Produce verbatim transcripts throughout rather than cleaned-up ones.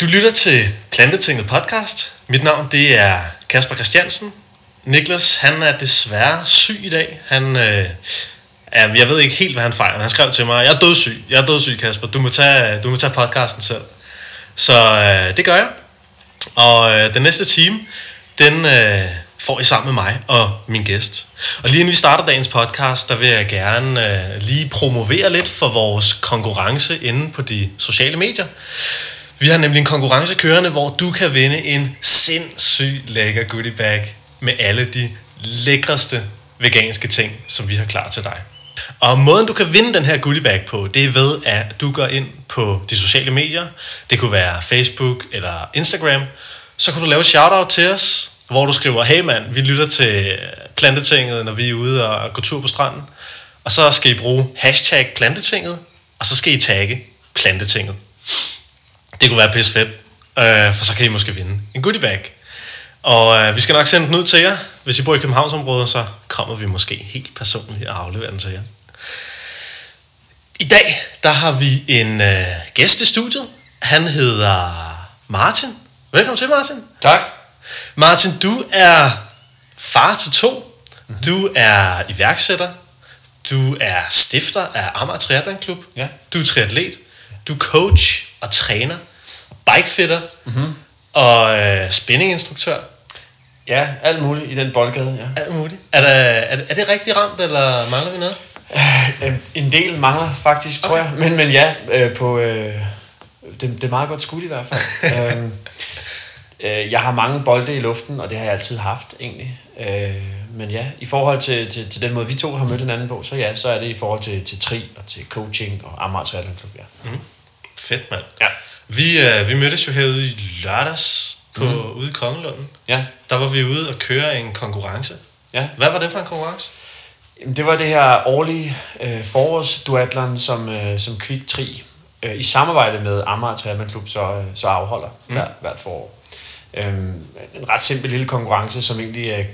Du lytter til Plantetinget podcast. Mit navn det er Kasper Christiansen. Niklas, han er desværre syg i dag. Han, øh, jeg ved ikke helt, hvad han fejler. Han skrev til mig, jeg er dødssyg. Jeg er dødssyg, Kasper. Du må tage, du må tage podcasten selv. Så øh, det gør jeg. Og øh, den næste time, den øh, får I sammen med mig og min gæst. Og lige inden vi starter dagens podcast, der vil jeg gerne øh, lige promovere lidt for vores konkurrence inde på de sociale medier. Vi har nemlig en konkurrence kørende, hvor du kan vinde en sindssygt lækker goodie bag med alle de lækreste veganske ting, som vi har klar til dig. Og måden du kan vinde den her goodie bag på, det er ved at du går ind på de sociale medier. Det kunne være Facebook eller Instagram. Så kan du lave et shoutout til os, hvor du skriver, hey mand, vi lytter til Plantetinget, når vi er ude og går tur på stranden. Og så skal I bruge hashtag Plantetinget, og så skal I tagge Plantetinget. Det kunne være pisse fedt, øh, for så kan I måske vinde en goodie bag. Og øh, vi skal nok sende den ud til jer. Hvis I bor i Københavnsområdet, så kommer vi måske helt personligt og afleverer den til jer. I dag, der har vi en øh, gæst i studiet. Han hedder Martin. Velkommen til, Martin. Tak. Martin, du er far til to. Du er iværksætter. Du er stifter af Amager Tremelklub. Ja. Du er triatlet. Du er coach og træner, bikefitter mm-hmm. og øh, spinninginstruktør. Ja, alt muligt i den boldgade, ja. Alt muligt. Er, der, er, er det rigtig ramt, eller mangler vi noget? Øh, øh, en del mangler faktisk, okay. tror jeg. Men, men ja, øh, på, øh, det, det er meget godt skudt i hvert fald. øhm, øh, jeg har mange bolde i luften, og det har jeg altid haft egentlig. Øh, men ja, i forhold til, til, til den måde, vi to har mødt hinanden på, så ja, så er det i forhold til, til tri og til coaching og Amager Tremelklub, ja. Mm. Fedt, mand. Ja. Vi, øh, vi mødtes jo herude i lørdags på, mm. ude i Kongelunden. Ja. Der var vi ude og køre en konkurrence. Ja. Hvad var det for en konkurrence? Jamen, det var det her årlige øh, forårsduatlon, som, øh, som Kvik Tri øh, i samarbejde med Amager Tremelklub så, øh, så afholder mm. hver, hvert forår. Øhm, en ret simpel lille konkurrence, som egentlig øh,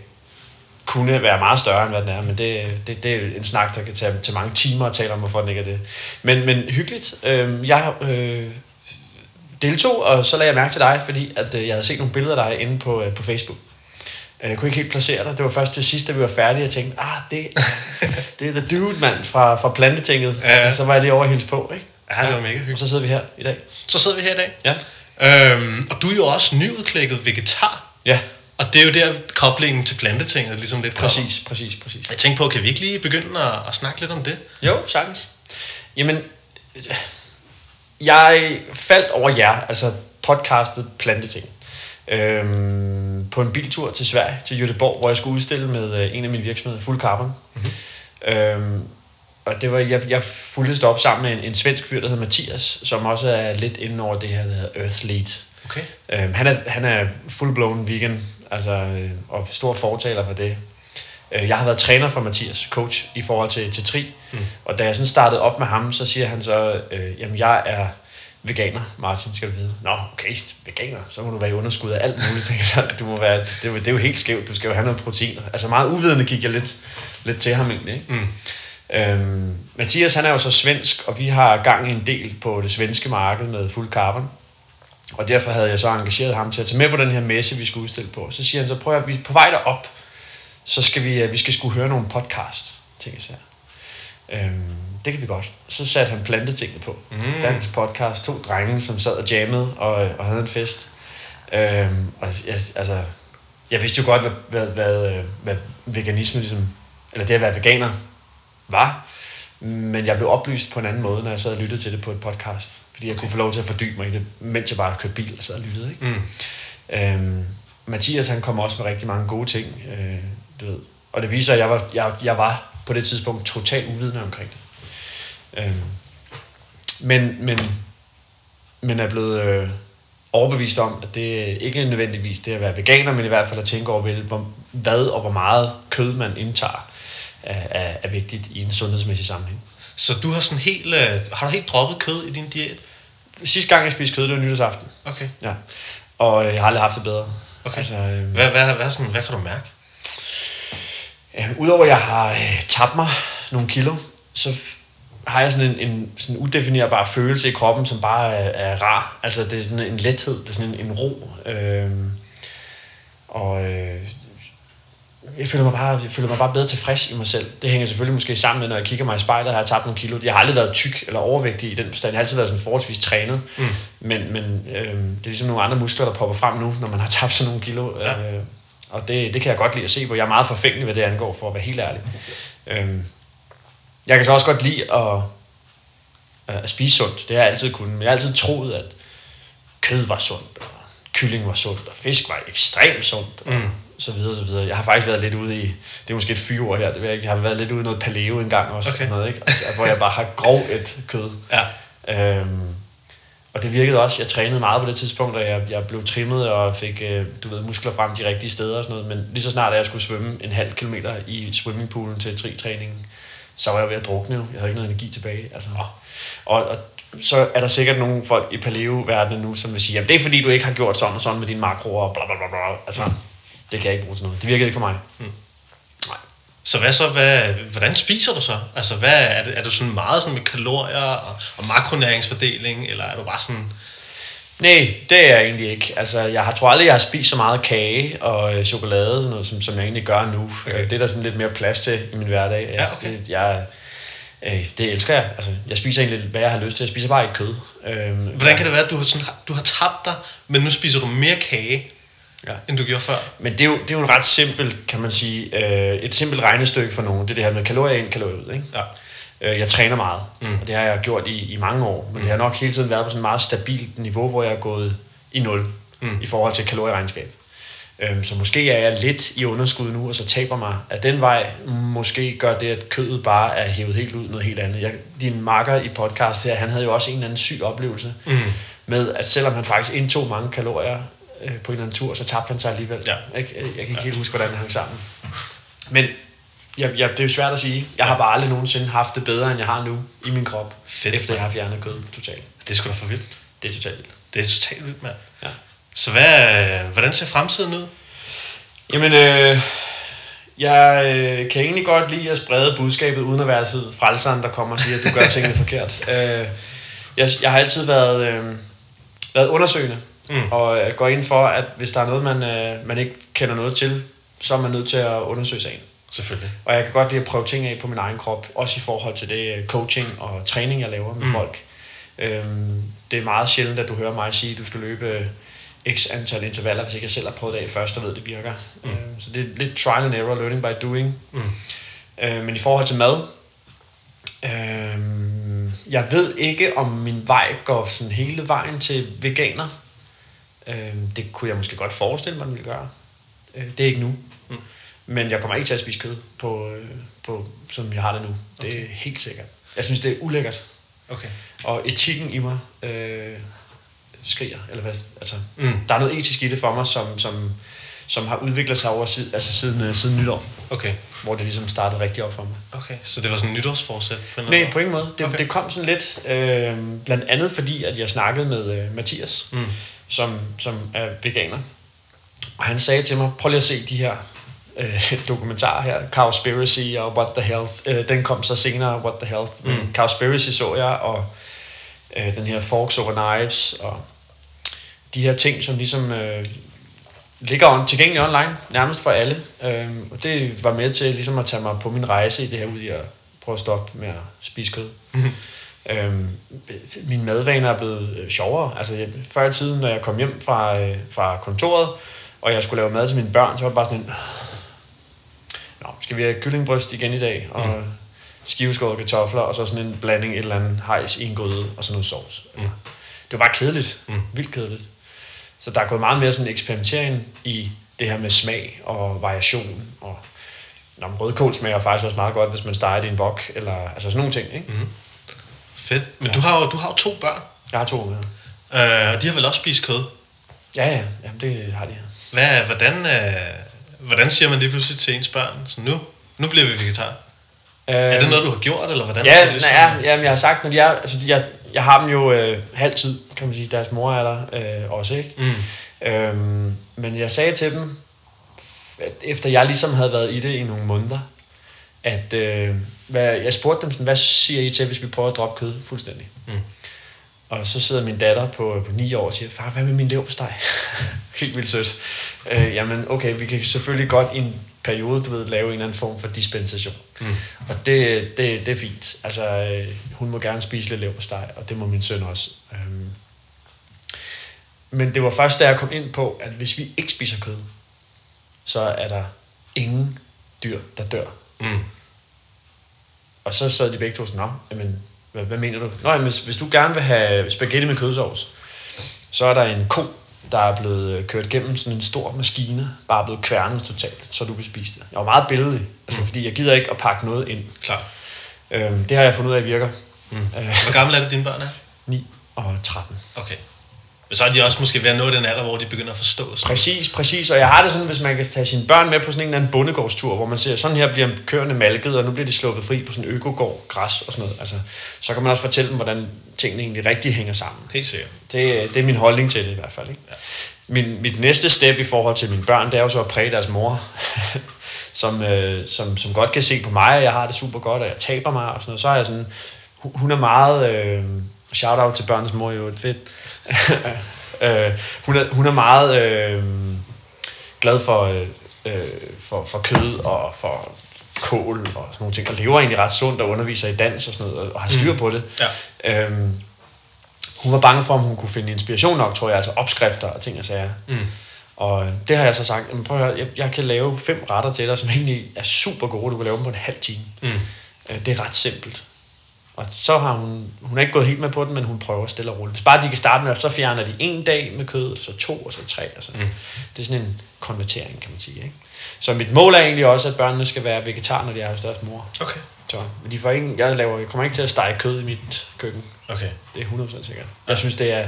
kunne være meget større end hvad den er, men det, det, det er en snak, der kan tage, tage mange timer at tale om, hvorfor den ikke er det. Men, men hyggeligt. Øh, jeg øh, deltog, og så lagde jeg mærke til dig, fordi at, øh, jeg havde set nogle billeder af dig inde på, øh, på Facebook. Øh, jeg kunne ikke helt placere dig. Det var først til sidst, da vi var færdige, og jeg tænkte, ah, det, det er the dude, mand, fra, fra Plantetinget. Ja. Så var jeg lige over at hilse på, ikke? Ja, det var mega hyggeligt. Og så sidder vi her i dag. Så sidder vi her i dag. Ja. Øhm, og du er jo også nyudklækket vegetar. Ja. Og det er jo der koblingen til Plantetinget ligesom lidt kommer. Præcis, præcis, præcis. Jeg tænkte på, kan vi ikke lige begynde at, at snakke lidt om det? Jo, sagtens. Jamen, jeg faldt over jer, altså podcastet Plantetinget, øhm, på en biltur til Sverige, til Göteborg, hvor jeg skulle udstille med en af mine virksomheder, Full Carbon. Mm-hmm. Øhm, og det var, jeg, jeg fulgte det op sammen med en, en svensk fyr, der hedder Mathias, som også er lidt inde over det her, der hedder Earth Eats. Okay. Øhm, han, er, han er full-blown vegan, altså, øh, og stor fortaler for det. Øh, jeg har været træner for Mathias, coach i forhold til, til tri, mm. og da jeg sådan startede op med ham, så siger han så, øh, jamen jeg er veganer, Martin, skal du vide. Nå, okay, veganer, så må du være i underskud af alt muligt, tænker du må være, det, det, det er jo helt skævt, du skal jo have noget protein. Altså meget uvidende gik jeg lidt, lidt til ham egentlig, ikke? Mm. Øhm, Mathias, han er jo så svensk, og vi har gang i en del på det svenske marked med Full Carbon. Og derfor havde jeg så engageret ham til at tage med på den her messe, vi skulle udstille på. Så siger han så, prøv at vi er på vej derop, så skal vi, vi skal sgu høre nogle podcast, tænker jeg. Øhm, det kan vi godt. Så satte han Plantetinget på. Mm. Dansk podcast, to drenge, som sad og jammede og, og havde en fest. Øhm, og jeg, altså, jeg vidste jo godt, hvad, hvad, hvad, hvad veganisme, ligesom, eller det at være veganer, var. Men jeg blev oplyst på en anden måde, når jeg sad og lyttede til det på et podcast. Fordi jeg kunne få lov til at fordybe mig i det, mens jeg bare kørte bil og sad og lyttede. Ikke? Mm. Øhm, Mathias, han kom også med rigtig mange gode ting. Øh, du ved. Og det viser, at jeg var, jeg, jeg var på det tidspunkt totalt uvidende omkring det. Øhm, men, men, men er blevet øh, overbevist om, at det ikke er nødvendigvis det at være veganer, men i hvert fald at tænke over, hvor, hvad og hvor meget kød man indtager, er, er vigtigt i en sundhedsmæssig sammenhæng. Så du har sådan helt, øh, har du helt droppet kød i din diæt? Sidste gang jeg spiste kød, det var nytårsaften. Okay. Ja. Og øh, jeg har aldrig haft det bedre. Okay. Altså, øh, hvad, hvad, hvad, sådan, hvad kan du mærke? Øh, Udover at jeg har øh, tabt mig nogle kilo, så har jeg sådan en, en sådan udefinerbar følelse i kroppen, som bare er, er rar. Altså det er sådan en lethed, det er sådan en, en ro. Øh, og øh, jeg føler mig bare, jeg føler mig bare bedre tilfreds i mig selv. Det hænger selvfølgelig måske sammen med, når jeg kigger mig i spejlet, har jeg tabt nogle kilo. Jeg har aldrig været tyk eller overvægtig i den forstand. Jeg har altid været sådan forholdsvis trænet. Mm. Men, men øh, det er ligesom nogle andre muskler, der popper frem nu, når man har tabt sådan nogle kilo. Ja. Øh, og det, det kan jeg godt lide at se på. Jeg er meget forfængelig, hvad det angår, for at være helt ærlig. Okay. Øh, jeg kan så også godt lide at, at spise sundt. Det har jeg altid kunnet. Men jeg har altid troet, at kød var sundt, og kylling var sundt, og fisk var ekstremt sundt. Mm. Så videre, så videre. Jeg har faktisk været lidt ude i, det er måske et fyre her, det ved jeg ikke, jeg har været lidt ude i noget paleo engang også, okay. Noget, ikke? Altså, hvor jeg bare har grov et kød. Ja. Øhm, og det virkede også, jeg trænede meget på det tidspunkt, og jeg, jeg blev trimmet og fik, du ved, muskler frem de rigtige steder og sådan noget, men lige så snart, at jeg skulle svømme en halv kilometer i swimmingpoolen til tri-træningen, så var jeg ved at drukne jo. Jeg havde ikke noget energi tilbage, altså. Og, og så er der sikkert nogle folk i paleo-verdenen nu, som vil sige, jamen det er fordi, du ikke har gjort sådan og sådan med dine makroer og bla bla bla bla, altså. Det kan jeg ikke bruge til noget. Det virkede ikke for mig. Mm. Nej. Så hvad så? Hvad, hvordan spiser du så? Altså, hvad, er, det, er du sådan meget sådan med kalorier og, og makronæringsfordeling, eller er du bare sådan... Nej, det er jeg egentlig ikke. Altså, jeg har, tror aldrig, jeg har spist så meget kage og øh, chokolade, sådan noget, som, som jeg egentlig gør nu. Okay. Det er der sådan lidt mere plads til i min hverdag. Jeg, ja, okay. Det, jeg, øh, det elsker jeg. Altså, jeg spiser egentlig, hvad jeg har lyst til. Jeg spiser bare ikke kød. Øh, hvordan kan det være, at du har, sådan, du har tabt dig, men nu spiser du mere kage? Ja. End du gjorde før. Men det er jo, det er jo en ret simpel, kan man sige, øh, et simpelt regnestykke for nogen. Det er det her med kalorier ind, kalorier ud, ikke? Ja. Øh, jeg træner meget, mm. og det har jeg gjort i, i mange år, men mm. det har nok hele tiden været på sådan et meget stabilt niveau, hvor jeg er gået i nul mm. i forhold til kalorieregnskab. Øh, så måske er jeg lidt i underskud nu, og så taber mig af den vej. Måske gør det, at kødet bare er hævet helt ud noget helt andet. Jeg, din makker i podcast her, han havde jo også en eller anden syg oplevelse mm. med, at selvom han faktisk indtog mange kalorier, på en eller anden tur, så tabte han sig alligevel. Ja. Ikke? Jeg kan ikke ja. helt huske, hvordan det hang sammen. Men ja, ja, det er jo svært at sige. Jeg har bare aldrig nogensinde haft det bedre, end jeg har nu i min krop. Fedt, efter man. Jeg har fjernet kød totalt. Det er sgu da for vildt. Det er totalt vildt. Det er totalt vildt, mand. Ja. Så hvad, hvordan ser fremtiden ud? Jamen, øh, jeg øh, kan egentlig godt lide at sprede budskabet, uden at være frelseren, der kommer og siger, at du gør tingene forkert. Øh, jeg, jeg har altid været, øh, været undersøgende. Mm. Og går ind for, at hvis der er noget, man, øh, man ikke kender noget til, så er man nødt til at undersøge sagen. Selvfølgelig. Og jeg kan godt lide at prøve ting af på min egen krop, også i forhold til det coaching og træning, jeg laver med mm. folk. Øhm, det er meget sjældent, at du hører mig sige, at du skal løbe x antal intervaller, hvis ikke jeg selv har prøvet det af først og ved, det virker. Mm. Øhm, så det er lidt trial and error, learning by doing. Mm. Øhm, men i forhold til mad, øhm, jeg ved ikke, om min vej går sådan hele vejen til veganer. Det kunne jeg måske godt forestille mig, at man ville gøre. Det er ikke nu. Mm. Men jeg kommer ikke til at spise kød, på, på, som jeg har det nu. Okay. Det er helt sikkert. Jeg synes, det er ulækkert. Okay. Og etikken i mig øh, skriger. Eller hvad? Altså, mm. Der er noget etisk i det for mig, som, som, som har udviklet sig over siden, altså siden, siden nytår. Okay. Hvor det ligesom startede rigtig op for mig. Okay. Så det var sådan en nytårsforsæt? Nej, på ingen måde. Det, okay. det kom sådan lidt. Øh, blandt andet fordi, at jeg snakkede med øh, Mathias. Mm. Som, som er veganer. Og han sagde til mig, prøv lige at se de her øh, dokumentarer her, Cowspiracy og What the Health. Øh, den kom så senere, What the Health. Mm. Men Cowspiracy så jeg, og øh, den her Forks over Knives, og de her ting, som ligesom øh, ligger on- tilgængelige online, nærmest for alle. Øh, og det var med til ligesom at tage mig på min rejse i det her, ud i at prøve at stoppe med at spise kød. Mm. Øhm, mine madvaner er blevet øh, sjovere. Altså jeg, før i tiden, når jeg kom hjem fra, øh, fra kontoret, og jeg skulle lave mad til mine børn, så var det bare sådan en, nå, skal vi have kyllingbryst igen i dag, og mm. skiveskåret kartofler, og så sådan en blanding, et eller andet hejs i en gryde, og sådan noget sovs. Mm. Det var bare kedeligt. Mm. Vildt kedeligt. Så der er gået meget mere sådan eksperimentering i det her med smag og variation. Og nå, rødkål smager faktisk også meget godt, hvis man steger det i en wok, eller altså sådan nogle ting, ikke? Mm. Fedt. Men ja. du har jo du har jo to børn. Jeg har to børn. Øh, og de har vel også spist kød? Ja, ja. Jamen, det har de. Hvad, hvordan, øh, hvordan siger man det pludselig til ens børn? Så nu, nu bliver vi vegetar. Øh, er det noget, du har gjort, eller hvordan? Ja, det, nej, ja jeg har sagt, når de er, altså, jeg, jeg har dem jo øh, halvtid, kan man sige. Deres mor er der øh, også, ikke? Mm. Øh, men jeg sagde til dem, at efter jeg ligesom havde været i det i nogle måneder, at... Øh, hvad, jeg spurgte dem sådan, hvad siger I til, hvis vi prøver at droppe kød fuldstændig? Mm. Og så sidder min datter på, på ni år og siger, far, hvad med min leverpostej? Helt vildt sødt. Øh, jamen, okay, vi kan selvfølgelig godt i en periode, du ved, lave en eller anden form for dispensation. Mm. Og det, det, det er fint. Altså, øh, hun må gerne spise lidt leverpostej, og det må min søn også. Øhm. Men det var først, da jeg kom ind på, at hvis vi ikke spiser kød, så er der ingen dyr, der dør. Mm. Og så sad de begge to sådan, nå, jamen, hvad, hvad mener du? Nå, jamen, hvis, hvis du gerne vil have spaghetti med kødsovs, så er der en ko, der er blevet kørt gennem sådan en stor maskine, bare blevet kværnet totalt, så du kan spise det. Jeg var meget billedlig, altså, mm. fordi jeg gider ikke at pakke noget ind. Klar. Øhm, det har jeg fundet ud af, at virker. Mm. Øh, Hvor gammel er det, dine børn er? ni og tretten. Okay. Så er de også måske ved at nå den alder, hvor de begynder at forstå. Sådan. Præcis, præcis. Og jeg har det sådan, hvis man kan tage sine børn med på sådan en eller anden bondegårdstur, hvor man ser, sådan her bliver køerne malket, og nu bliver de sluppet fri på sådan en økogård, græs og sådan noget. Altså, så kan man også fortælle dem, hvordan tingene egentlig rigtig hænger sammen. Helt sikkert. Det, det er min holdning til det i hvert fald. Ikke? Ja. Min, mit næste step i forhold til mine børn, det er jo så at præge deres mor, som, øh, som, som godt kan se på mig, og jeg har det super godt, og jeg taber mig og sådan noget. Så er jeg sådan, hun er meget... Øh, shout-out til børnens mor, jo, det er fedt. øh, hun, er, hun er meget øh, glad for, øh, for, for kød og for kål og sådan nogle ting, og lever egentlig ret sundt og underviser i dans og sådan noget, og har styr på det. Mm. Ja. Øh, hun var bange for, om hun kunne finde inspiration nok, tror jeg, altså opskrifter og ting og sager. Mm. Og det har jeg så sagt, prøv at høre, jeg, jeg kan lave fem retter til dig, som egentlig er super gode, du kan lave dem på en halv time. Mm. Øh, det er ret simpelt. Og så har hun, hun er ikke gået helt med på den, men hun prøver stille og roligt. Hvis bare de kan starte med, så fjerner de en dag med kød, så to og så tre. Og så. Mm. Det er sådan en konvertering, kan man sige. Ikke? Så mit mål er egentlig også, at børnene skal være vegetarer, når de er hos deres mor. Okay. Så de får ikke, jeg, laver, jeg kommer ikke til at stege kød i mit køkken. Okay. Det er hundrede procent sikkert. Jeg synes, det, er,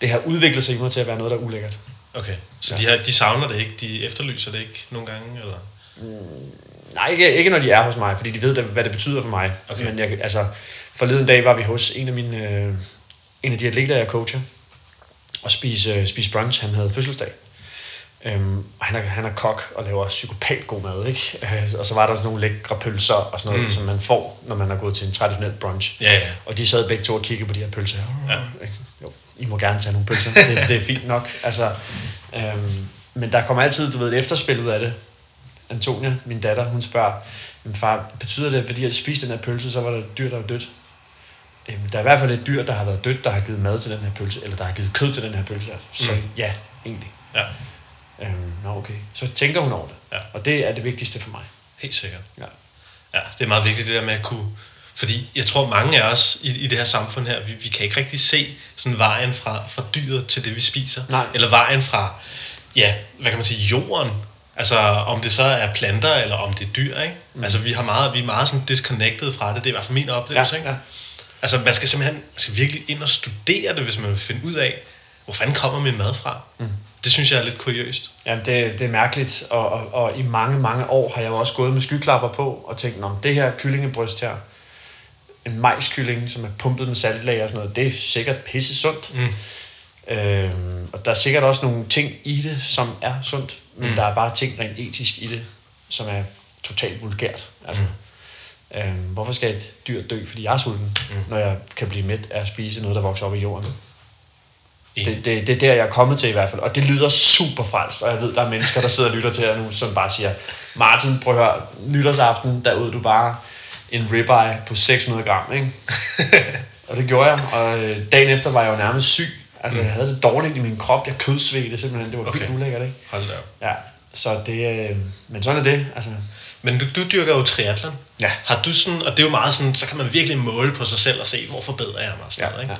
det har udviklet sig i mig til at være noget, der er ulækkert. Okay. Så ja. de, har, de savner det ikke? De efterlyser det ikke nogle gange? Eller? Mm. Nej, ikke, ikke når de er hos mig, fordi de ved, hvad det betyder for mig. Okay. Men jeg, altså, forleden dag var vi hos en af, mine, øh, en af de atleter, jeg coacher, og spise, øh, spise brunch. Han havde fødselsdag. Øhm, og han er, han er kok og laver psykopat god mad, ikke? Øh, og så var der sådan nogle lækre pølser og sådan noget, mm. som man får, når man er gået til en traditionel brunch. Ja, ja. Og de sad begge to og kiggede på de her pølser. Ja. Jo, I må gerne tage nogle pølser, det, det er fint nok. Altså, øhm, men der kommer altid, du ved, et efterspil ud af det. Antonia, min datter, hun spørger, far, betyder det, at fordi jeg spiste den her pølse, så var der et dyr, der var dødt? Jamen, der er i hvert fald et dyr, der har været dødt, der har givet mad til den her pølse, eller der har givet kød til den her pølse. Så mm. ja, egentlig. Ja. Øhm, nå, okay. Så tænker hun over det. Ja. Og det er det vigtigste for mig. Helt sikkert. Ja. Ja, det er meget vigtigt det der med at kunne... Fordi jeg tror, mange af os i, i det her samfund her, vi, vi kan ikke rigtig se sådan vejen fra, fra dyret til det, vi spiser. Nej. Eller vejen fra, ja, hvad kan man sige, jorden. Altså, om det så er planter, eller om det er dyr, ikke? Mm. Altså, vi, har meget, vi er meget sådan disconnected fra det. Det er i hvert fald min oplevelse, ja, ikke? Ja. Altså, man skal simpelthen man skal virkelig ind og studere det, hvis man vil finde ud af, hvor fanden kommer min mad fra? Mm. Det synes jeg er lidt kuriøst. Jamen, det, det er mærkeligt, og, og, og i mange, mange år har jeg også gået med skyklapper på, og tænkt, nå, det her kyllingebryst her, en majskylling, som er pumpet med saltlag og sådan noget, det er sikkert pisse sundt. Mm. Øhm, og der er sikkert også nogle ting i det, som er sundt, men mm. der er bare ting rent etisk i det, som er totalt vulgært. Altså, mm. øhm, hvorfor skal et dyr dø, fordi jeg er sulten, mm. når jeg kan blive mæt af at spise noget, der vokser op i jorden? Mm. Det, det, det er der, jeg er kommet til i hvert fald, og det lyder super frelst, og jeg ved, der er mennesker, der sidder og lytter til jer nu, som bare siger, Martin, prøv at høre, nytårsaften, derude du bare en ribeye på seks hundrede gram, ikke? Og det gjorde jeg, og dagen efter var jeg jo nærmest syg. Altså, mm. jeg havde det dårligt i min krop. Jeg kødsvedte simpelthen. Det var okay. Vildt ulækkert, ikke? Hold da op. Ja, så det... Øh, men sådan er det, altså. Men du, du dyrker jo triathlon. Ja. Har du sådan... Og det er jo meget sådan... Så kan man virkelig måle på sig selv og se, hvor forbedrer jeg mig. Sådan ja, noget, ikke?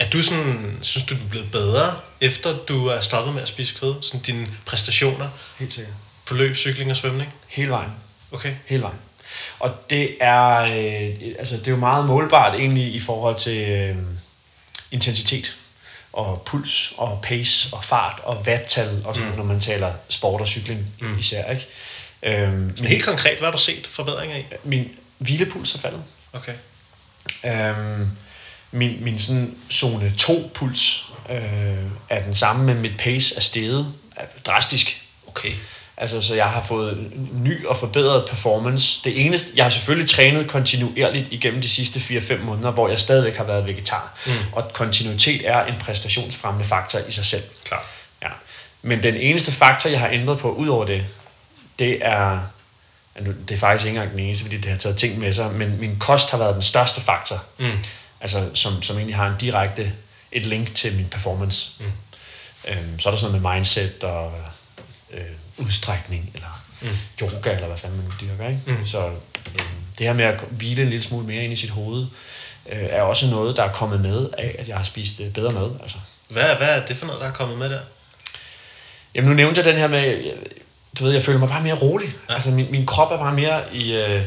Ja. Er du sådan... Synes du, du er blevet bedre, efter du er stoppet med at spise kød? Sådan dine præstationer? Helt sikkert. På løb, cykling og svømning? Hele vejen. Okay. Hele vejen. Og det er... Øh, altså, det er jo meget målbart egentlig i forhold til øh, intensitet. Og puls, og pace, og fart, og watttal, og sådan, mm. når man taler sport og cykling mm. især, ikke? Øhm, så helt konkret, hvad har du set forbedringer i? Min hvilepuls er faldet. Okay. Øhm, min min sådan zone to puls øh, er den samme, men mit pace er steget drastisk. Okay. Altså, så jeg har fået ny og forbedret performance. Det eneste, jeg har selvfølgelig trænet kontinuerligt igennem de sidste fire fem måneder, hvor jeg stadigvæk har været vegetar. Mm. Og kontinuitet er en præstationsfremmende faktor i sig selv. Klar. Ja. Men den eneste faktor, jeg har ændret på, ud over det, det er... Det er faktisk ikke engang den eneste, fordi det har taget ting med sig, men min kost har været den største faktor. Mm. Altså, som, som egentlig har en direkte... et link til min performance. Mm. Øhm, så er der sådan noget med mindset og... Øh, udstrækning, eller mm. yoga, eller hvad fanden man nu dyrker, ikke? Mm. Så øh, det her med at hvile en lille smule mere ind i sit hoved, øh, er også noget, der er kommet med af, at jeg har spist øh, bedre mad. Altså. Hvad, hvad er det for noget, der er kommet med der? Jamen, nu nævnte jeg den her med, du ved, jeg føler mig bare mere rolig. Ja. Altså, min, min krop er bare mere i... Øh,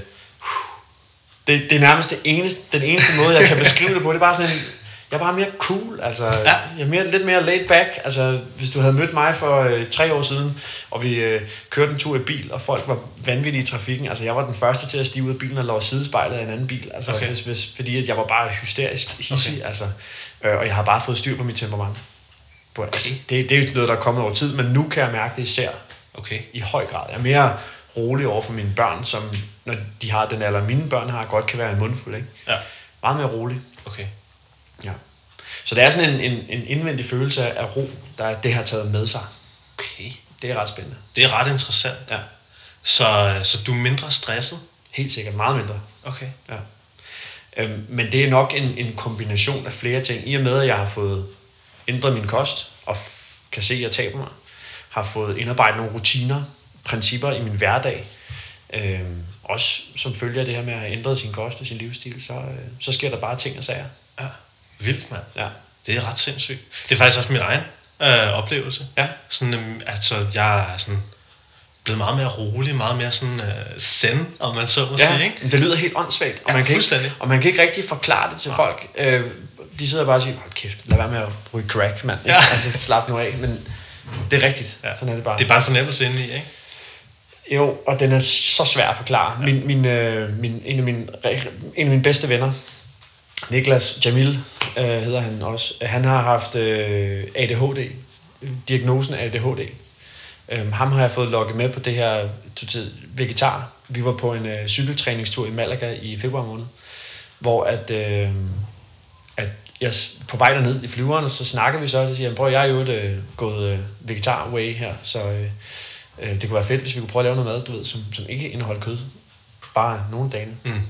det, det er nærmest det eneste, den eneste måde, jeg kan beskrive det på. Det er bare sådan en... Jeg er bare mere cool, altså ja. jeg er mere, lidt mere laid back. Altså, hvis du havde mødt mig for øh, tre år siden, og vi øh, kørte en tur i bil, og folk var vanvittige i trafikken, altså jeg var den første til at stige ud af bilen og lå sidespejlet af en anden bil, altså, okay. hvis, hvis, fordi at jeg var bare hysterisk hissig, okay. altså, øh, og jeg har bare fået styr på mit temperament. På, altså, okay. det, det er jo noget, der er kommet over tid, men nu kan jeg mærke det især okay. i høj grad. Jeg er mere rolig over for mine børn, som når de har den alder, mine børn har, godt kan være en mundfuld, ikke? Ja. Meget mere rolig. Okay. Ja. Så det er sådan en, en, en indvendig følelse af ro, der det har taget med sig. Okay. Det er ret spændende. Det er ret interessant. Ja. Så, så du er mindre stresset? Helt sikkert, meget mindre. Okay. Ja. Øhm, men det er nok en, en kombination af flere ting. I og med, at jeg har fået ændret min kost, og f- kan se, at jeg taber mig, har fået indarbejdet nogle rutiner, principper i min hverdag, øhm, også som følger det her med at have ændret sin kost og sin livsstil, så, øh, så sker der bare ting og sager. Ja. Vildt, mand. Ja. Det er ret sindssygt. Det er faktisk også min egen øh, oplevelse. Ja. Sådan, øh, altså, jeg er sådan blevet meget mere rolig, meget mere sådan øh, zen, om man så må ja. sige. Ikke? Det lyder helt åndssvagt, og, ja, man kan ikke, og man kan ikke rigtig forklare det til Nej. folk. Øh, de sidder bare og siger, hold kæft, lad være med at ryge crack, mand. Ja. Altså, slap nu af, men det er rigtigt. Ja. Sådan er det bare. Det er bare en fornemmelse indeni, ikke? Jo, og den er så svær at forklare. Ja. Min, min, øh, min, en, af mine, en af mine bedste venner, Niklas Jamil øh, hedder han også. Han har haft øh, A D H D, diagnosen A D H D. Øhm, ham har jeg fået lokket med på det her totalt vegetar. Vi var på en øh, cykeltræningstur i Malaga i februar måned, hvor at, øh, at jeg på vej derned i flyveren, så snakker vi så, og så siger han, prøv, jeg er jo et, øh, gået øh, vegetar way her, så øh, øh, det kunne være fedt, hvis vi kunne prøve at lave noget mad, du ved, som, som ikke indeholder kød. Bare nogle dage. Mm.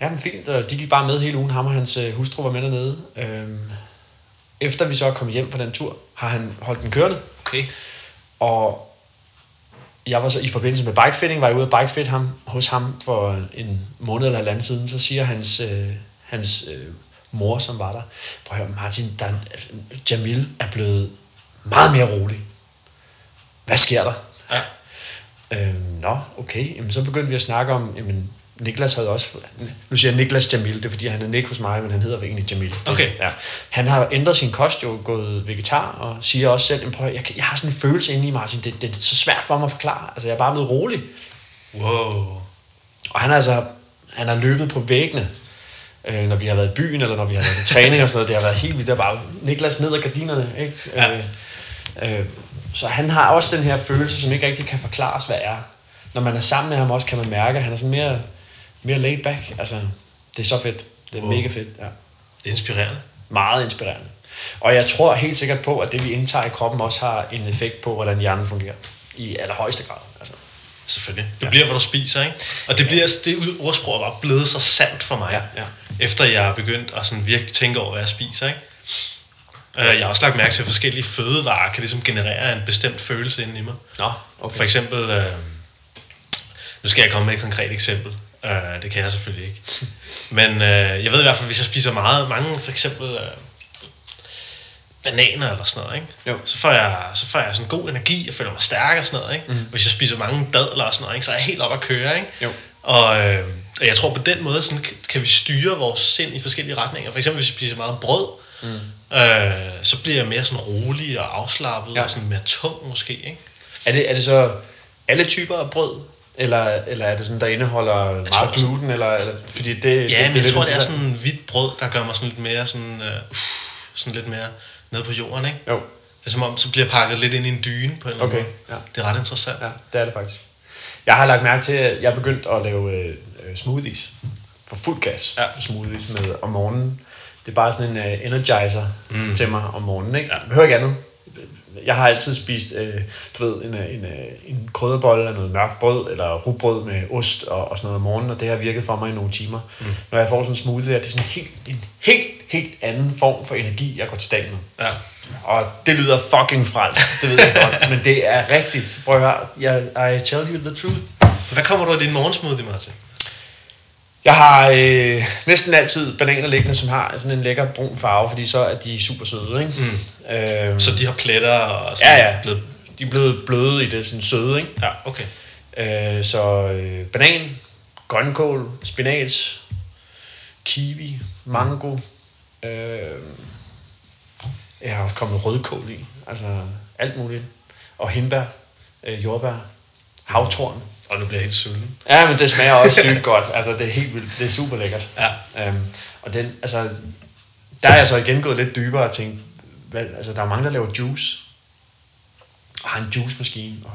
Ja, men fint, og de gik bare med hele ugen, ham og hans hustru var med dernede. Øhm, efter vi så kom hjem fra den tur, har han holdt den kørende. Okay. Og jeg var så i forbindelse med bikefitting, var jeg ude at bikefit ham, hos ham for en måned eller halvanden siden, så siger hans, øh, hans øh, mor, som var der, prøv at høre, Martin, der, Jamil er blevet meget mere rolig. Hvad sker der? Ja. Øhm, nå, okay. Jamen, så begyndte vi at snakke om, jamen, Niklas havde også... Nu siger jeg Niklas Jamil, det er fordi, han er Nick hos mig, men han hedder egentlig Jamil. Okay. Ja. Han har ændret sin kost, jo gået vegetar, og siger også selv, prøv, jeg, jeg har sådan en følelse inde i Martin, det, det er så svært for mig at forklare. Altså, jeg er bare blevet rolig. Wow. Og han har altså... Han har løbet på væggene, øh, når vi har været i byen, eller når vi har været i træning og sådan noget. Det har været helt vildt. Det er bare Niklas ned ad gardinerne, ikke? Ja. Øh, øh, så han har også den her følelse, som ikke rigtig kan forklares, hvad er. Når man er sammen med ham også, kan man mærke, at han er sådan mere... mere laid back, altså det er så fedt, det er wow. mega fedt, ja. Det er inspirerende. Meget inspirerende. Og jeg tror helt sikkert på, at det vi indtager i kroppen også har en effekt på, hvordan hjernen fungerer i allerhøjeste grad. Altså. Selvfølgelig. Det ja. bliver, hvad du spiser, ikke? Og det ja. bliver det ordsprog var blevet så sandt for mig, ja. Ja. efter jeg er begyndt at sådan virkelig tænke over, hvad jeg spiser, ikke? Jeg har også lagt mærke til, at forskellige fødevarer kan ligesom generere en bestemt følelse inde i mig. Nå, okay. For eksempel, øh, nu skal jeg komme med et konkret eksempel. Uh, det kan jeg selvfølgelig ikke. Men uh, jeg ved i hvert fald, hvis jeg spiser meget, mange for eksempel uh, bananer eller sådan noget, ikke? Så får jeg så får jeg sådan god energi, jeg føler mig stærk og sådan noget, ikke? Mm. Hvis jeg spiser mange dadler og sådan noget, ikke? Så er jeg helt op at køre, ikke? Jo. Og, uh, og jeg tror på den måde sådan, kan vi styre vores sind i forskellige retninger. For eksempel hvis jeg spiser meget brød, mm. uh, så bliver jeg mere sådan rolig og afslappet, ja. og sådan mere tung måske, ikke? Er det er det så alle typer af brød? Eller, eller er det sådan, der indeholder jeg meget tror, gluten? Eller, eller, fordi det, ja, det, men det, jeg tror, det er sådan en hvidt brød, der gør mig sådan lidt mere, sådan, uh, sådan lidt mere nede på jorden, ikke? Jo. Det er som om, så bliver pakket lidt ind i en dyne på en eller anden okay, måde. Ja. Det er ret interessant. Ja, det er det faktisk. Jeg har lagt mærke til, at jeg er begyndt at lave øh, smoothies. For fuld gas. Ja. Smoothies med om morgenen. Det er bare sådan en øh, energizer mm. til mig om morgenen. Ikke? Ja. Jeg hører ikke andet. Jeg har altid spist øh, du ved, en, en, en krydderbolle eller noget mørkt brød, eller rugbrød med ost og, og sådan noget om morgenen, og det har virket for mig i nogle timer. Mm. Når jeg får sådan en smoothie, det er sådan en helt, en helt, helt anden form for energi, jeg går til dagen med. Ja. Og det lyder fucking frelst, det ved jeg godt, men det er rigtigt. Prøv at høre, I tell you the truth. Hvad kommer du af din morgensmoothie, Martin? Jeg har øh, næsten altid bananer liggende, som har sådan en lækker brun farve, fordi så er de super søde, ikke? Mm. Øhm, så de har pletter og sådan ja, ja. Blevet... de er blevet bløde i det, sådan søde, ikke? Ja, okay. Øh, så øh, banan, grønkål, spinat, kiwi, mango. Øh, jeg har også kommet rødkål i, altså alt muligt. Og hindbær, øh, jordbær, havtorn. Og nu bliver helt sulten. Ja, men det smager også sygt godt. Altså, det er helt vildt. Det er super lækkert. Ja. Øhm, og den, altså, der er jeg så igen gået lidt dybere og tænkt, hvad, altså, der er mange, der laver juice. Og har en juicemaskine. Og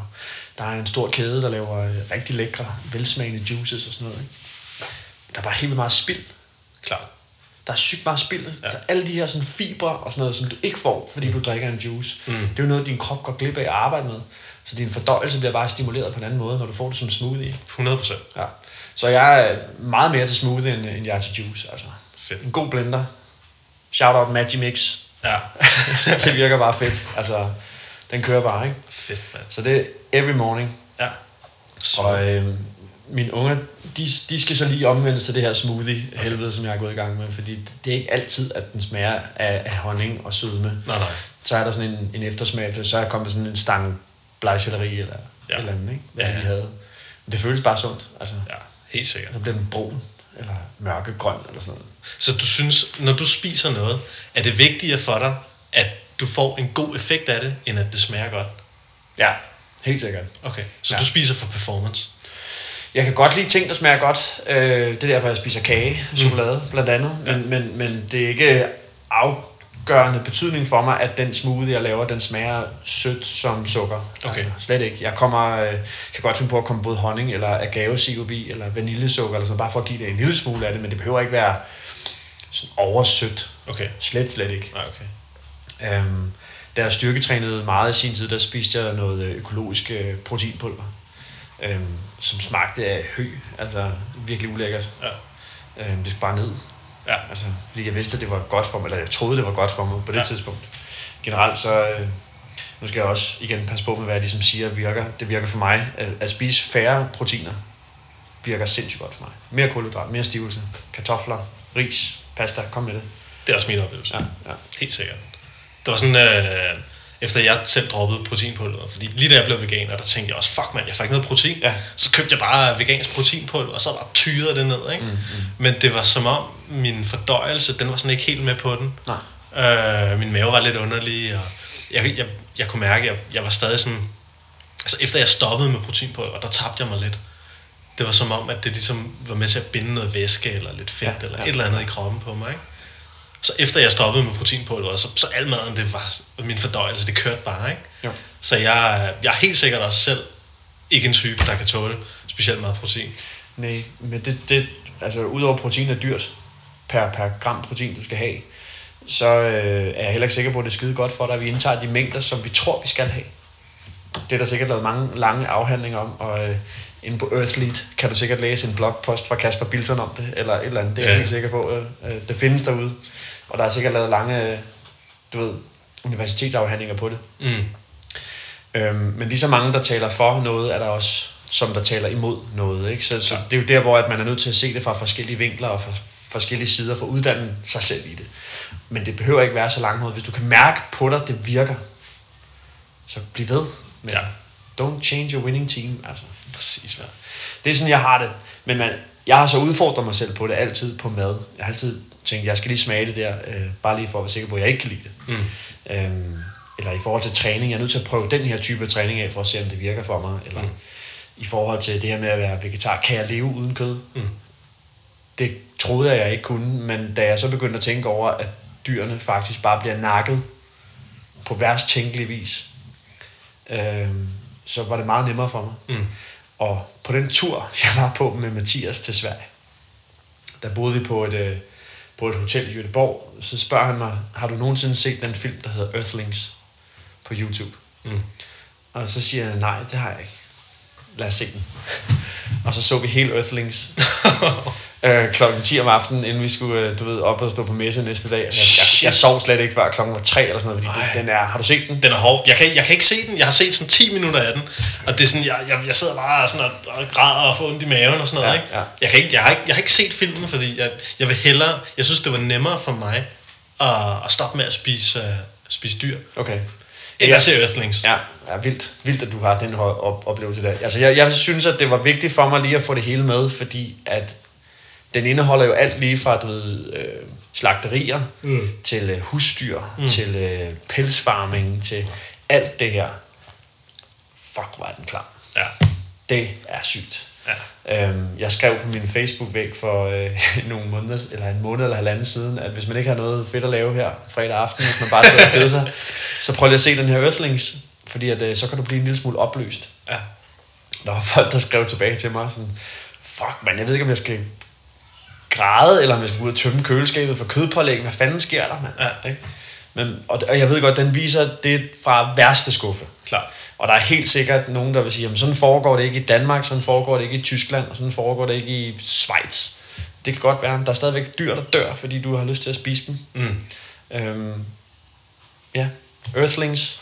der er en stor kæde, der laver rigtig lækre, velsmagende juices og sådan noget. Ikke? Der er bare helt meget spild. Klart. Der er sygt meget spild. Ja. Der er alle de her sådan, fibre og sådan noget, som du ikke får, fordi du drikker en juice. Mm. Det er jo noget, din krop går glip af at arbejde med. Så din fordøjelse bliver bare stimuleret på en anden måde, når du får det som smoothie. hundrede procent. Ja. Så jeg er meget mere til smoothie, end, end jeg er til juice. Altså. Fedt. En god blender. Shoutout Magimix. Ja. Det virker bare fedt. Altså, den kører bare, ikke? Fedt, mand. Så det er every morning. Ja. Smooth. Og øh, mine unge, de, de skal så lige omvende til det her smoothie-helvede, okay. som jeg er gået i gang med. Fordi det er ikke altid, at den smager af, af honning og sødme. Nej, nej. Så er der sådan en, en eftersmag, for så er der kommet sådan en stang... bleggeleri eller ja. Eller andet, ikke? Hvad ja, ja. Vi havde. Men det føles bare sundt. Altså, ja, helt sikkert. Så bliver den brun, eller mørkegrøn, eller sådan noget. Så du synes, når du spiser noget, er det vigtigere for dig, at du får en god effekt af det, end at det smager godt? Ja, helt sikkert. Okay, så ja. Du spiser for performance? Jeg kan godt lide ting, der smager godt. Det er derfor, jeg spiser kage, chokolade, mm. blandt andet. Men, ja. men, men det er ikke af... gørende betydning for mig, at den smoothie, jeg laver, den smager sødt som sukker. Okay. Altså, slet ikke. Jeg kommer, øh, kan godt finde på at komme både honning, eller agavesirup i, eller vanillesukker, eller sådan, bare for at give det en lille smule af det, men det behøver ikke være sådan oversødt. Okay. Slet, slet ikke. Nej, okay. Øhm, da jeg styrketrænede meget i sin tid, der spiste jeg noget økologisk proteinpulver, øhm, som smagte af hø, altså virkelig ulækkert. Ja. Øhm, det skulle bare ned. Ja. Altså, fordi jeg vidste, at det var godt for mig, eller jeg troede, det var godt for mig på det ja. tidspunkt. Generelt så, øh, nu skal jeg også igen passe på med, hvad jeg ligesom siger, virker. Det virker for mig. At, at spise færre proteiner virker sindssygt godt for mig. Mere kulhydrat, mere stivelse, kartofler, ris, pasta, kom med det. Det er også min oplevelse. Ja, ja. Helt sikkert. Det var sådan, øh, efter jeg selv droppede proteinpulver, fordi lige da jeg blev veganer, der tænkte jeg også, fuck mand, jeg får ikke noget protein. Ja. Så købte jeg bare vegansk proteinpulver, og så bare tyrede det ned, ikke? Mm, mm. Men det var som om, min fordøjelse, den var sådan ikke helt med på den. Nej. Øh, min mave var lidt underlig, og jeg, jeg, jeg kunne mærke, at jeg, jeg var stadig sådan... Altså efter jeg stoppede med proteinpulver, der tabte jeg mig lidt. Det var som om, at det ligesom var med til at binde noget væske, eller lidt fedt, ja, eller ja. et eller andet i kroppen på mig, ikke? Så efter jeg stoppede med proteinpulveret, så, så al maden, det var min fordøjelse, det kørte bare, ikke? Jo. Så jeg, jeg er helt sikkert også selv ikke en type, der kan tåle specielt meget protein. Nej, men det, det altså udover protein er dyrt per, per gram protein, du skal have, så øh, er jeg heller ikke sikker på, at det er skide godt for dig, at vi indtager de mængder, som vi tror, vi skal have. Det er der sikkert lavet mange lange afhandlinger om, og øh, inde på Earth Eats kan du sikkert læse en blogpost fra Kasper Bilton om det, eller et eller andet, det er jeg ja. helt sikker på. Øh, det findes derude. Og der er sikkert lavet lange, du ved, universitetsafhandlinger på det. Mm. Øhm, men lige så mange, der taler for noget, er der også, som der taler imod noget. Ikke? Så, så det er jo der, hvor at man er nødt til at se det fra forskellige vinkler og fra forskellige sider, for at uddanne sig selv i det. Men det behøver ikke være så langhåret. Hvis du kan mærke på dig, det virker, så bliv ved. Men ja. Don't change your winning team. Altså. Præcis, hvad? Det er sådan, jeg har det. Men man, jeg har så udfordret mig selv på det, altid på mad. Jeg har altid... tænkte, jeg skal lige smage det der, øh, bare lige for at være sikker på, at jeg ikke kan lide det. Mm. Øhm, eller i forhold til træning, jeg er nødt til at prøve den her type af træning af, for at se, om det virker for mig. Eller mm. i forhold til det her med at være vegetar, kan jeg leve uden kød? Mm. Det troede jeg, jeg ikke kunne, men da jeg så begyndte at tænke over, at dyrene faktisk bare bliver nakket på værst tænkelig vis, øh, så var det meget nemmere for mig. Mm. Og på den tur, jeg var på med Mathias til Sverige, der boede vi på et, øh, på et hotel i Göteborg, så spørger han mig, har du nogensinde set den film, der hedder Earthlings på YouTube? Mm. Og så siger han, nej, det har jeg ikke. Lad os se den. Og så så vi hele Earthlings øh, klokken ti om aftenen, inden vi skulle, du ved, op og stå på messe næste dag. Jeg, jeg, jeg sov slet ikke før klokken var tre eller sådan noget, fordi den, den er, har du set den? Den er hård. Jeg kan, jeg kan ikke se den. Jeg har set sådan ti minutter af den. Og det er sådan, jeg, jeg, jeg sidder bare sådan og, og græder og får ondt i maven og sådan noget, ja, ikke? Ja. Jeg kan ikke, jeg har ikke, jeg har ikke set filmen, fordi jeg, jeg vil hellere, jeg synes det var nemmere for mig at, at stoppe med at spise, uh, spise dyr. Okay. End at se Earthlings. Ja. Ja, vildt, vildt, at du har den oplevelse der. Altså, jeg, jeg synes, at det var vigtigt for mig lige at få det hele med, fordi at den indeholder jo alt lige fra, du ved, øh, slagterier, mm. til øh, husdyr, mm. til øh, pelsfarming, til alt det her. Fuck, hvor er den klar. Ja. Det er sygt. Ja. Øhm, jeg skrev på min Facebook-væg for øh, nogle måneder, eller en måned eller halvanden siden, at hvis man ikke har noget fedt at lave her fredag aften, hvis man bare sidder og kede sig, så prøv lige at se den her Earthlings. Fordi at, så kan du blive en lille smule opløst. Ja. Der var folk, der skrev tilbage til mig sådan, fuck man, jeg ved ikke om jeg skal græde, eller om jeg skal ud og tømme køleskabet for kødpålæg. Hvad fanden sker der, mand? Ja. Men, og, og jeg ved godt, den viser det fra værste skuffe. Klar. Og der er helt sikkert nogen, der vil sige, jamen, sådan foregår det ikke i Danmark, sådan foregår det ikke i Tyskland, og sådan foregår det ikke i Schweiz. Det kan godt være, der er stadigvæk dyr, der dør, fordi du har lyst til at spise dem. Mm. Øhm, ja, Earthlings.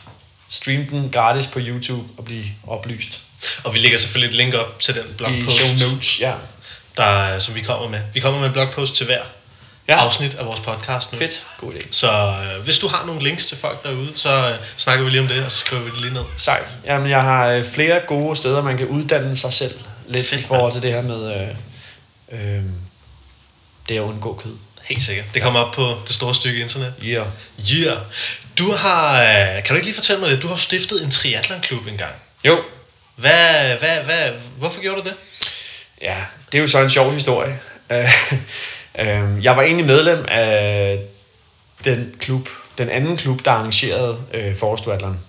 Stream den gratis på YouTube og blive oplyst. Og vi lægger selvfølgelig et link op til den blogpost, show notes, ja. Der, som vi kommer med. Vi kommer med en blogpost til hver ja. afsnit af vores podcast nu. Fedt, god idé. Så øh, hvis du har nogle links til folk derude, så øh, snakker vi lige om det, og så skriver vi det lige ned. Sejt. Jamen, jeg har øh, flere gode steder, man kan uddanne sig selv lidt. Fedt, i forhold til det her med øh, øh, det at undgå kød. Helt sikkert. Det kommer op på det store stykke internet. Ja. Yeah. Yeah. Du har, kan du ikke lige fortælle mig det, du har stiftet en triathlonklub engang. Jo. Hvad, hvad, hvad, hvorfor gjorde du det? Ja, det er jo så en sjov historie. Jeg var egentlig medlem af den klub, den anden klub, der arrangerede forårsduatlon,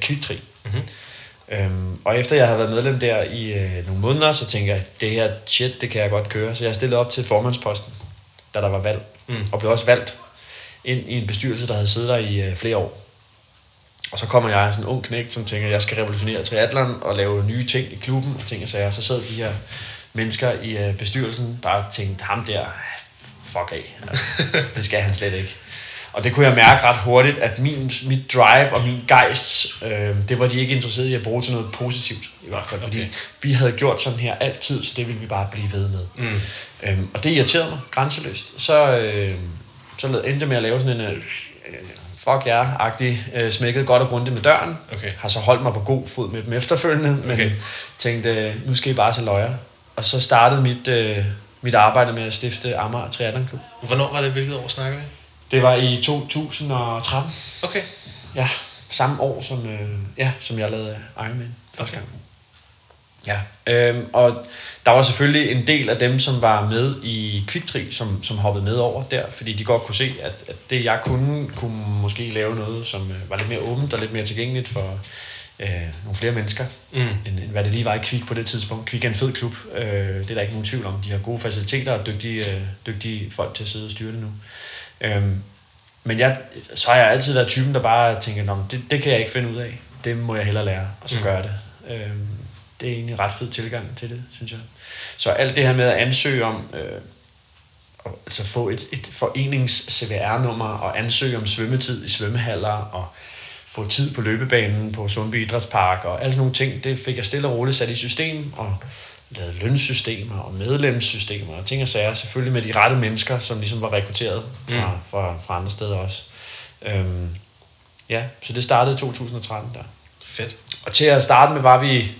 Kviktri. Mm-hmm. Og efter jeg havde været medlem der i nogle måneder, så tænkte jeg, det her shit, det kan jeg godt køre. Så jeg stillede op til formandsposten, da der var valg, mm. og blev også valgt ind i en bestyrelse, der havde siddet der i øh, flere år. Og så kommer jeg, sådan en ung knægt, som tænker, at jeg skal revolutionere triathlon og lave nye ting i klubben og ting og sager. Så sad de her mennesker i øh, bestyrelsen bare og tænkte, ham der, fuck af, altså, det skal han slet ikke. Og det kunne jeg mærke ret hurtigt, at min, mit drive og min gejst, øh, det var de ikke interesserede i at bruge til noget positivt i hvert fald, fordi okay. vi havde gjort sådan her altid, så det ville vi bare blive ved med. Mm. Øhm, og det irriterede mig grænseløst. Så, øh, så endte jeg med at lave sådan en øh, fuck jer-agtig, yeah, øh, smækkede godt og grundigt med døren, okay. har så holdt mig på god fod med dem efterfølgende, men okay. tænkte, øh, nu skal I bare se løjer. Og så startede mit, øh, mit arbejde med at stifte Amager Tremelklub. Hvornår var det? Hvilket år snakker vi? Det var i to tusind og tretten. Okay. Ja, samme år som, øh, ja, som jeg lavede Ironman første okay. gang. Ja, øhm, og der var selvfølgelig en del af dem, som var med i Kviktri, som, som hoppede med over der, fordi de godt kunne se, at, at det jeg kunne, kunne måske lave noget, som øh, var lidt mere åbent og lidt mere tilgængeligt for øh, nogle flere mennesker, mm. end, end hvad det lige var i Kvik på det tidspunkt. Kvik er en fed klub, øh, det er der ikke nogen tvivl om. De har gode faciliteter og dygtige, øh, dygtige folk til at sidde og styre det nu. Øhm, men jeg, så har jeg altid været typen, der bare tænker, det, det kan jeg ikke finde ud af, det må jeg hellere lære, og så mm. gør jeg det. Øhm, det er egentlig en ret fed tilgang til det, synes jeg. Så alt det her med at ansøge om, øh, altså få et, et forenings-C V R-nummer, og ansøge om svømmetid i svømmehaller, og få tid på løbebanen på Sundby Idrætspark, og alle sådan nogle ting, det fik jeg stille og roligt sat i system, og lavede lønsystemer og medlemssystemer og ting og sager, selvfølgelig med de rette mennesker, som ligesom var rekrutteret fra, mm. fra, fra andre steder også. Øhm, ja, så det startede i to tusind og tretten der. Fedt. Og til at starte med var vi,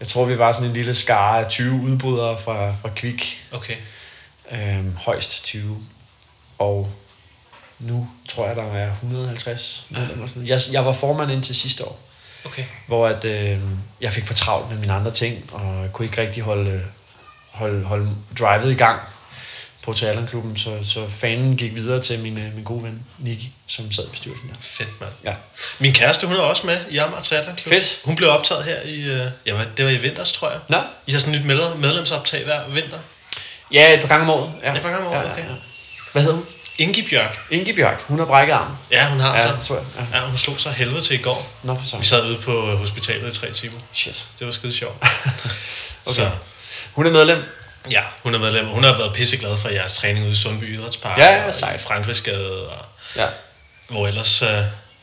jeg tror vi var sådan en lille skare af tyve udbrydere fra, fra Kvik. Okay. Øhm, højst tyve. Og nu tror jeg, der er et hundrede og halvtreds medlemmer. Uh. Jeg, jeg var formand indtil sidste år. Okay. Hvor at, øh, jeg fik for travlt med mine andre ting, og kunne ikke rigtig holde, holde, holde drivet i gang på Teaterklubben, så, så fanen gik videre til min, min gode ven, Nicky, som sad i bestyrelsen. Ja. Fedt, mand. Ja. Min kæreste, hun er også med i Amager Tremelklub. Fedt. Hun blev optaget her i, ja, det var i vinters, tror jeg. Nå. I har sådan et nyt medlemsoptag hver vinter. Ja, et par gange om året. Ja. Et par gange om året, okay. Ja, ja. Hvad hedder hun? Ingebjørk. Ingebjørk, hun har brækket armen. Ja, hun har ja, så. Ja. Ja, hun slog sig helvede til i går. Nå, for så. Vi sad ude på hospitalet i tre timer. Shit. Det var skide sjovt. Okay. Så. Hun er medlem. Ja, hun er medlem. Hun har været pisseglad for jeres træning ude i Sundby Idrætspark. Ja, ja, sejt. Frankrigsgade og ja. Hvor ellers... Øh,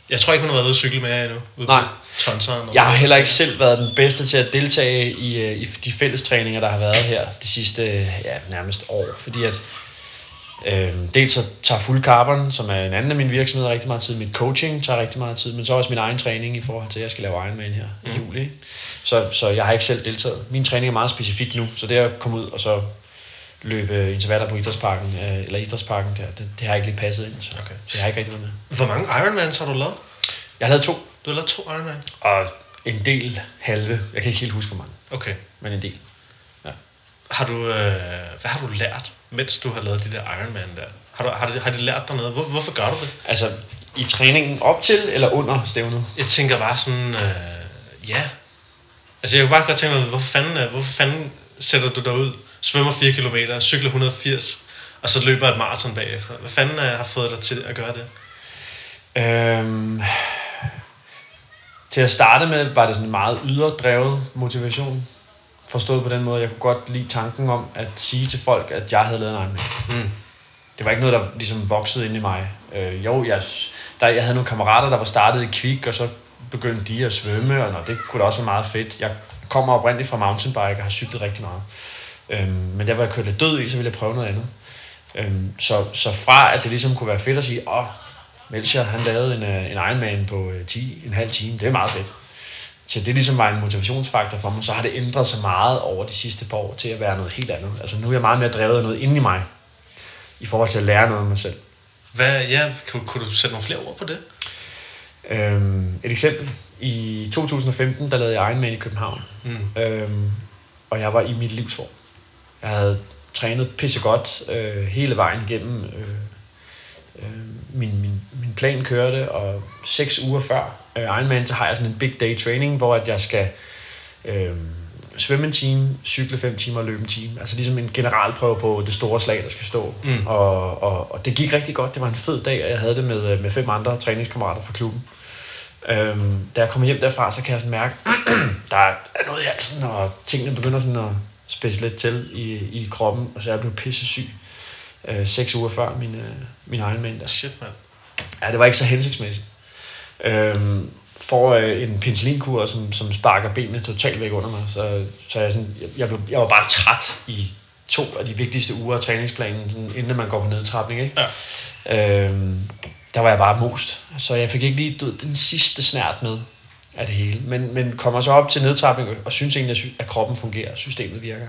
jeg tror ikke, hun har været ude at cykle med jer endnu. Ude nej. Og jeg har heller ikke selv været den bedste til at deltage i, i de fælles træninger, der har været her de sidste ja, nærmest år. Fordi at... Øh, dels så tager Full Carbon, som er en anden af mine virksomheder, rigtig meget tid. Mit coaching tager rigtig meget tid, men så også min egen træning i forhold til, at jeg skal lave Ironman her mm. i juli. Så, så jeg har ikke selv deltaget. Min træning er meget specifik nu, så det at komme ud og så løbe intervaller på idrætsparken, eller idrætsparken der, det, det har jeg ikke lige passet ind, så, okay. Så jeg har ikke rigtig været med. Hvor mange Ironmans har du lavet? Jeg har lavet to. Du har lavet to Ironman? Og en del halve. Jeg kan ikke helt huske, hvor mange. Okay. Men en del. Ja. Har du, øh, hvad har du lært, mens du har lavet de der Ironman der? Har, du, har, de, har de lært dig noget? Hvor, hvorfor gør du det? Altså, i træningen op til eller under stævnet? Jeg tænker bare sådan, øh, ja... Altså jeg kunne bare godt tænke mig, hvorfor fanden, hvorfor fanden sætter du dig ud, svømmer fire kilometer, cykler et hundrede og firs, og så løber et maraton bagefter? Hvad fanden har fået dig til at gøre det? Øhm, til at starte med, var det sådan en meget yderdrevet motivation. Forstået på den måde, jeg kunne godt lide tanken om at sige til folk, at jeg havde lavet en Ironman. Mm. Det var ikke noget, der ligesom voksede ind i mig. Øh, jo, jeg, der, jeg havde nogle kammerater, der var startet i Kvik, og så... begyndte de at svømme, og nå, det kunne da også være meget fedt. Jeg kommer oprindeligt fra mountainbike og har cyklet rigtig meget. Øhm, men der var jeg kørt lidt død i, så ville jeg prøve noget andet. Øhm, så, så fra at det ligesom kunne være fedt at sige, åh, oh, Melchior, han lavede en, en Ironman på ti, en halv time, det er meget fedt. Så det ligesom var en motivationsfaktor for mig, så har det ændret sig meget over de sidste par år til at være noget helt andet. Altså nu er jeg meget mere drevet af noget inde i mig, i forhold til at lære noget om mig selv. Hvad, ja, kunne, kunne du sætte nogle flere ord på det? Øhm, et eksempel. I to tusind og femten, der lavede jeg Ironman i København. Mm. Øhm, og jeg var i mit livsform. Jeg havde trænet pissegodt øh, hele vejen igennem. Øh, øh, min, min, min plan kørte, og seks uger før øh, Ironman, så har jeg sådan en big day training, hvor at jeg skal øh, svømme en time, cykle fem timer og løbe en time. Altså ligesom en generalprøve på det store slag, der skal stå. Mm. Og, og, og det gik rigtig godt. Det var en fed dag, og jeg havde det med, med fem andre træningskammerater fra klubben. Øhm, da jeg kom hjem derfra, så kan jeg sådan mærke, der er noget i halsen, og tingene begynder sådan at spidse lidt til i, i kroppen, og så er jeg blevet pissesyg øh, seks uger før min, øh, min egen mand der. Shit, man. Ja, det var ikke så hensigtsmæssigt. Øhm, får øh, en penicillinkur, som, som sparker benene totalt væk under mig, så, så jeg, sådan, jeg, jeg, blev, jeg var bare træt i to af de vigtigste uger af træningsplanen, sådan, inden man går på nedtrapning, ikke? Ja. Øhm, der var jeg bare most, så jeg fik ikke lige død, den sidste snert med af det hele, men, men kommer så op til nedtrapning og synes egentlig, at kroppen fungerer, systemet virker.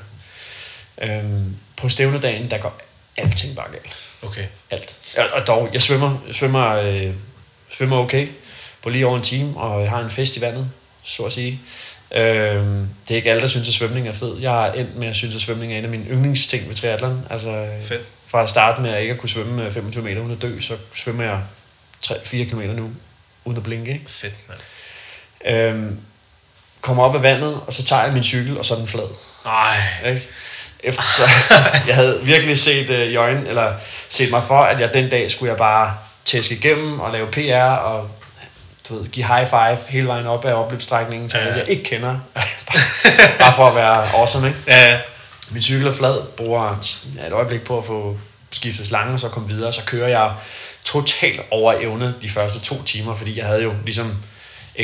Øhm, på stævnedagen, der går alting bare galt. Okay. Alt. Og, og dog, jeg svømmer, svømmer, øh, svømmer okay, på lige over en time, og jeg har en fest i vandet, så at sige. Øhm, det er ikke alle, der synes, at svømning er fed. Jeg har endt med at synes, at svømning er en af mine yndlingsting med triathlon. Altså, fedt. Fra at starte med at ikke at kunne svømme femogtyve meter uden at dø, så svømmer jeg tre til fire kilometer nu, uden at blinke. Ikke? Fedt, mand. Øhm, kommer op af vandet, og så tager jeg min cykel, og så er den flad. Nej. Ikke? Efter, så, jeg havde virkelig set øh, i øjnene, eller set mig for, at jeg den dag skulle jeg bare tæske igennem og lave P R, og du ved, give high five hele vejen op ad opløbsstrækningen til ja, ja. Jeg ikke kender. bare, bare for at være awesome, ikke? Ja, ja. Min cykel er flad, bruger et øjeblik på at få skiftet slangen, og så komme videre, så kører jeg totalt over evne de første to timer, fordi jeg havde jo ligesom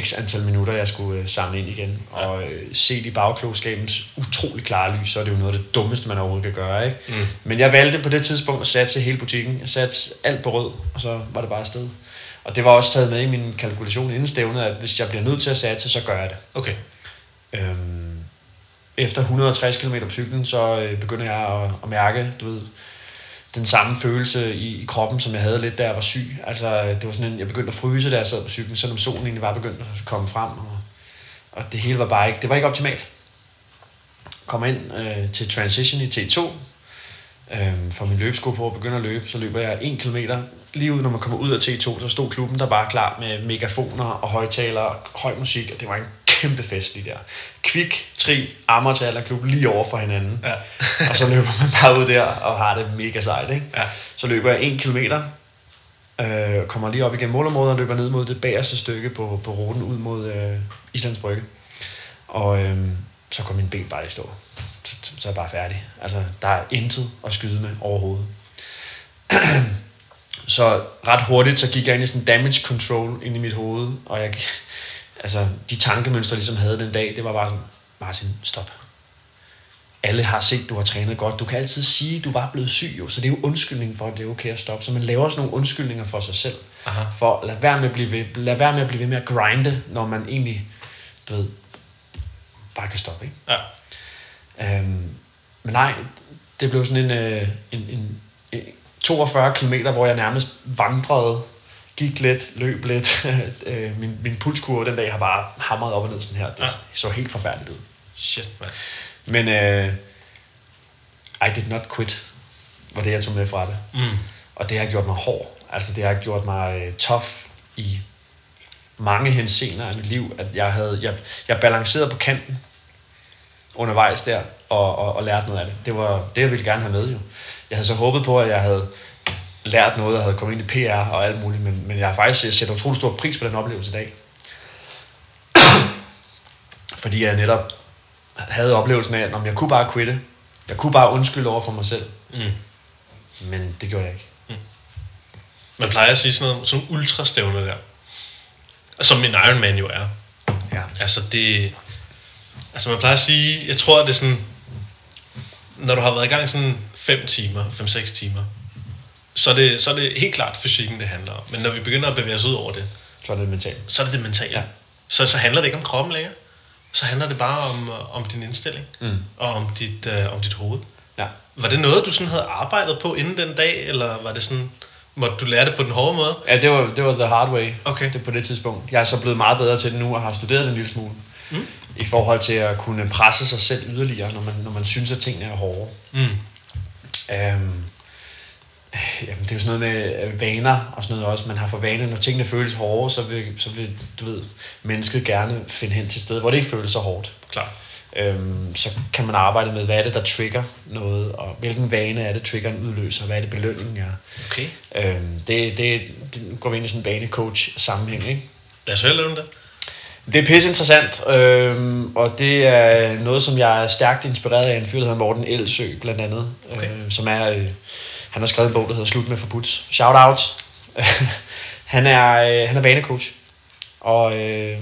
x antal minutter, jeg skulle samle ind igen. Ja. Og set i bagklogskabens utrolig klare lys, så er det jo noget af det dummeste, man overhovedet kan gøre, ikke? Mm. Men jeg valgte på det tidspunkt at satse hele butikken. Jeg satte alt på rød, og så var det bare afsted. Og det var også taget med i min kalkulation inden stævnet, at hvis jeg bliver nødt til at satse, så gør jeg det. Okay. Øhm, efter et hundrede og tres kilometer på cyklen, så begynder jeg at, at mærke, du ved, den samme følelse i, i kroppen, som jeg havde lidt, da jeg var syg. Altså, det var sådan en, jeg begyndte at fryse, da jeg sad på cyklen, selvom solen egentlig var begyndt at komme frem. Og, og det hele var bare ikke, det var ikke optimalt. Kommer ind øh, til transition i T to. øhm, får min løbesko på og begynder at løbe, så løber jeg en kilometer. Lige ud, når man kommer ud af T to, så stod klubben der bare klar med megafoner og højtalere og høj musik, og det var en kæmpe fest lige der. Kvik, Tri, Amager Tremelklub lige over for hinanden. Ja. Og så løber man bare ud der og har det mega sejt, ikke? Ja. Så løber jeg en kilometer, øh, kommer lige op igennem målområdet og løber ned mod det bagerste stykke på, på ruten ud mod øh, Islands Brygge. Og øh, så kom min ben bare i stå. Så, så er jeg bare færdig. Altså, der er intet at skyde med overhovedet. Så ret hurtigt, så gik jeg ind i sådan damage control ind i mit hoved, og jeg, altså, de tankemønstre, jeg ligesom havde den dag, det var bare sådan, Martin, stop. Alle har set, du har trænet godt. Du kan altid sige, du var blevet syg, jo, så det er jo undskyldning for, at det er okay at stoppe. Så man laver sådan nogle undskyldninger for sig selv. Aha. For lad være med at blive ved, lad være med at blive ved med at grinde, når man egentlig, du ved, bare kan stoppe, ikke? Ja. Øhm, men nej, det blev sådan en, øh, en, en, en toogfyrre kilometer, hvor jeg nærmest vandrede, gik lidt, løb lidt. min, min pulskurve den dag har bare hamret op og ned sådan her. Det ja. Så helt forfærdeligt ud. Shit, man. Men øh, I did not quit, var det, jeg tog med fra det. Mm. Og det har gjort mig hård. Altså, det har gjort mig øh, tough i mange henseender af mit liv. At jeg, havde, jeg, jeg balancerede på kanten undervejs der, og, og, og lærte noget af det. Det var det, jeg ville gerne have med, jo. Jeg havde så håbet på, at jeg havde lært noget, og havde kommet ind i P R og alt muligt, men, men jeg har faktisk sætter utrolig stor pris på den oplevelse i dag. Fordi jeg netop havde oplevelsen af, at om jeg kunne bare quitte, jeg kunne bare undskylde over for mig selv. Mm. Men det gjorde jeg ikke. Mm. Man plejer at sige sådan noget, sådan ultrastævne der, som en Ironman jo er. Ja. Altså det... Altså man plejer at sige, jeg tror, at det er sådan... Når du har været i gang sådan fem timer, fem-seks timer, så er, det, så er det helt klart fysikken, det handler om. Men når vi begynder at bevæge os ud over det, så er det mentalt. Så er det det mentale. Ja. Så, så handler det ikke om kroppen længere. Så handler det bare om, om din indstilling, mm. og om dit, øh, om dit hoved. Ja. Var det noget, du sådan havde arbejdet på inden den dag, eller var det sådan, måtte du lære det på den hårde måde? Ja, det var, det var the hard way, okay. Det, på det tidspunkt. Jeg er så blevet meget bedre til det nu, og har studeret en lille smule. Mm. I forhold til at kunne presse sig selv yderligere, når man, når man synes, at tingene er hårde. Mm. Øhm, jamen, det er jo sådan noget med vaner og sådan noget også. Man har for vane, når tingene føles hårde, så vil, så vil du ved, mennesket gerne finde hen til et sted, hvor det ikke føles så hårdt. Klar. Øhm, så kan man arbejde med, hvad er det, der trigger noget, og hvilken vane er det, triggeren udløser, og hvad er det, belønningen er. Okay. Øhm, det, det, det går vi ind i sådan en vanecoach-sammenhæng, ikke? Lad os høre om det. Det er pisse interessant, øh, og det er noget, som jeg er stærkt inspireret af en fyr, der hedder Morten Elsø, blandt andet. Okay. Øh, som er, øh, han har skrevet en bog, der hedder Slut med forbudt. Shoutouts. han, er, øh, han er vanecoach, og øh,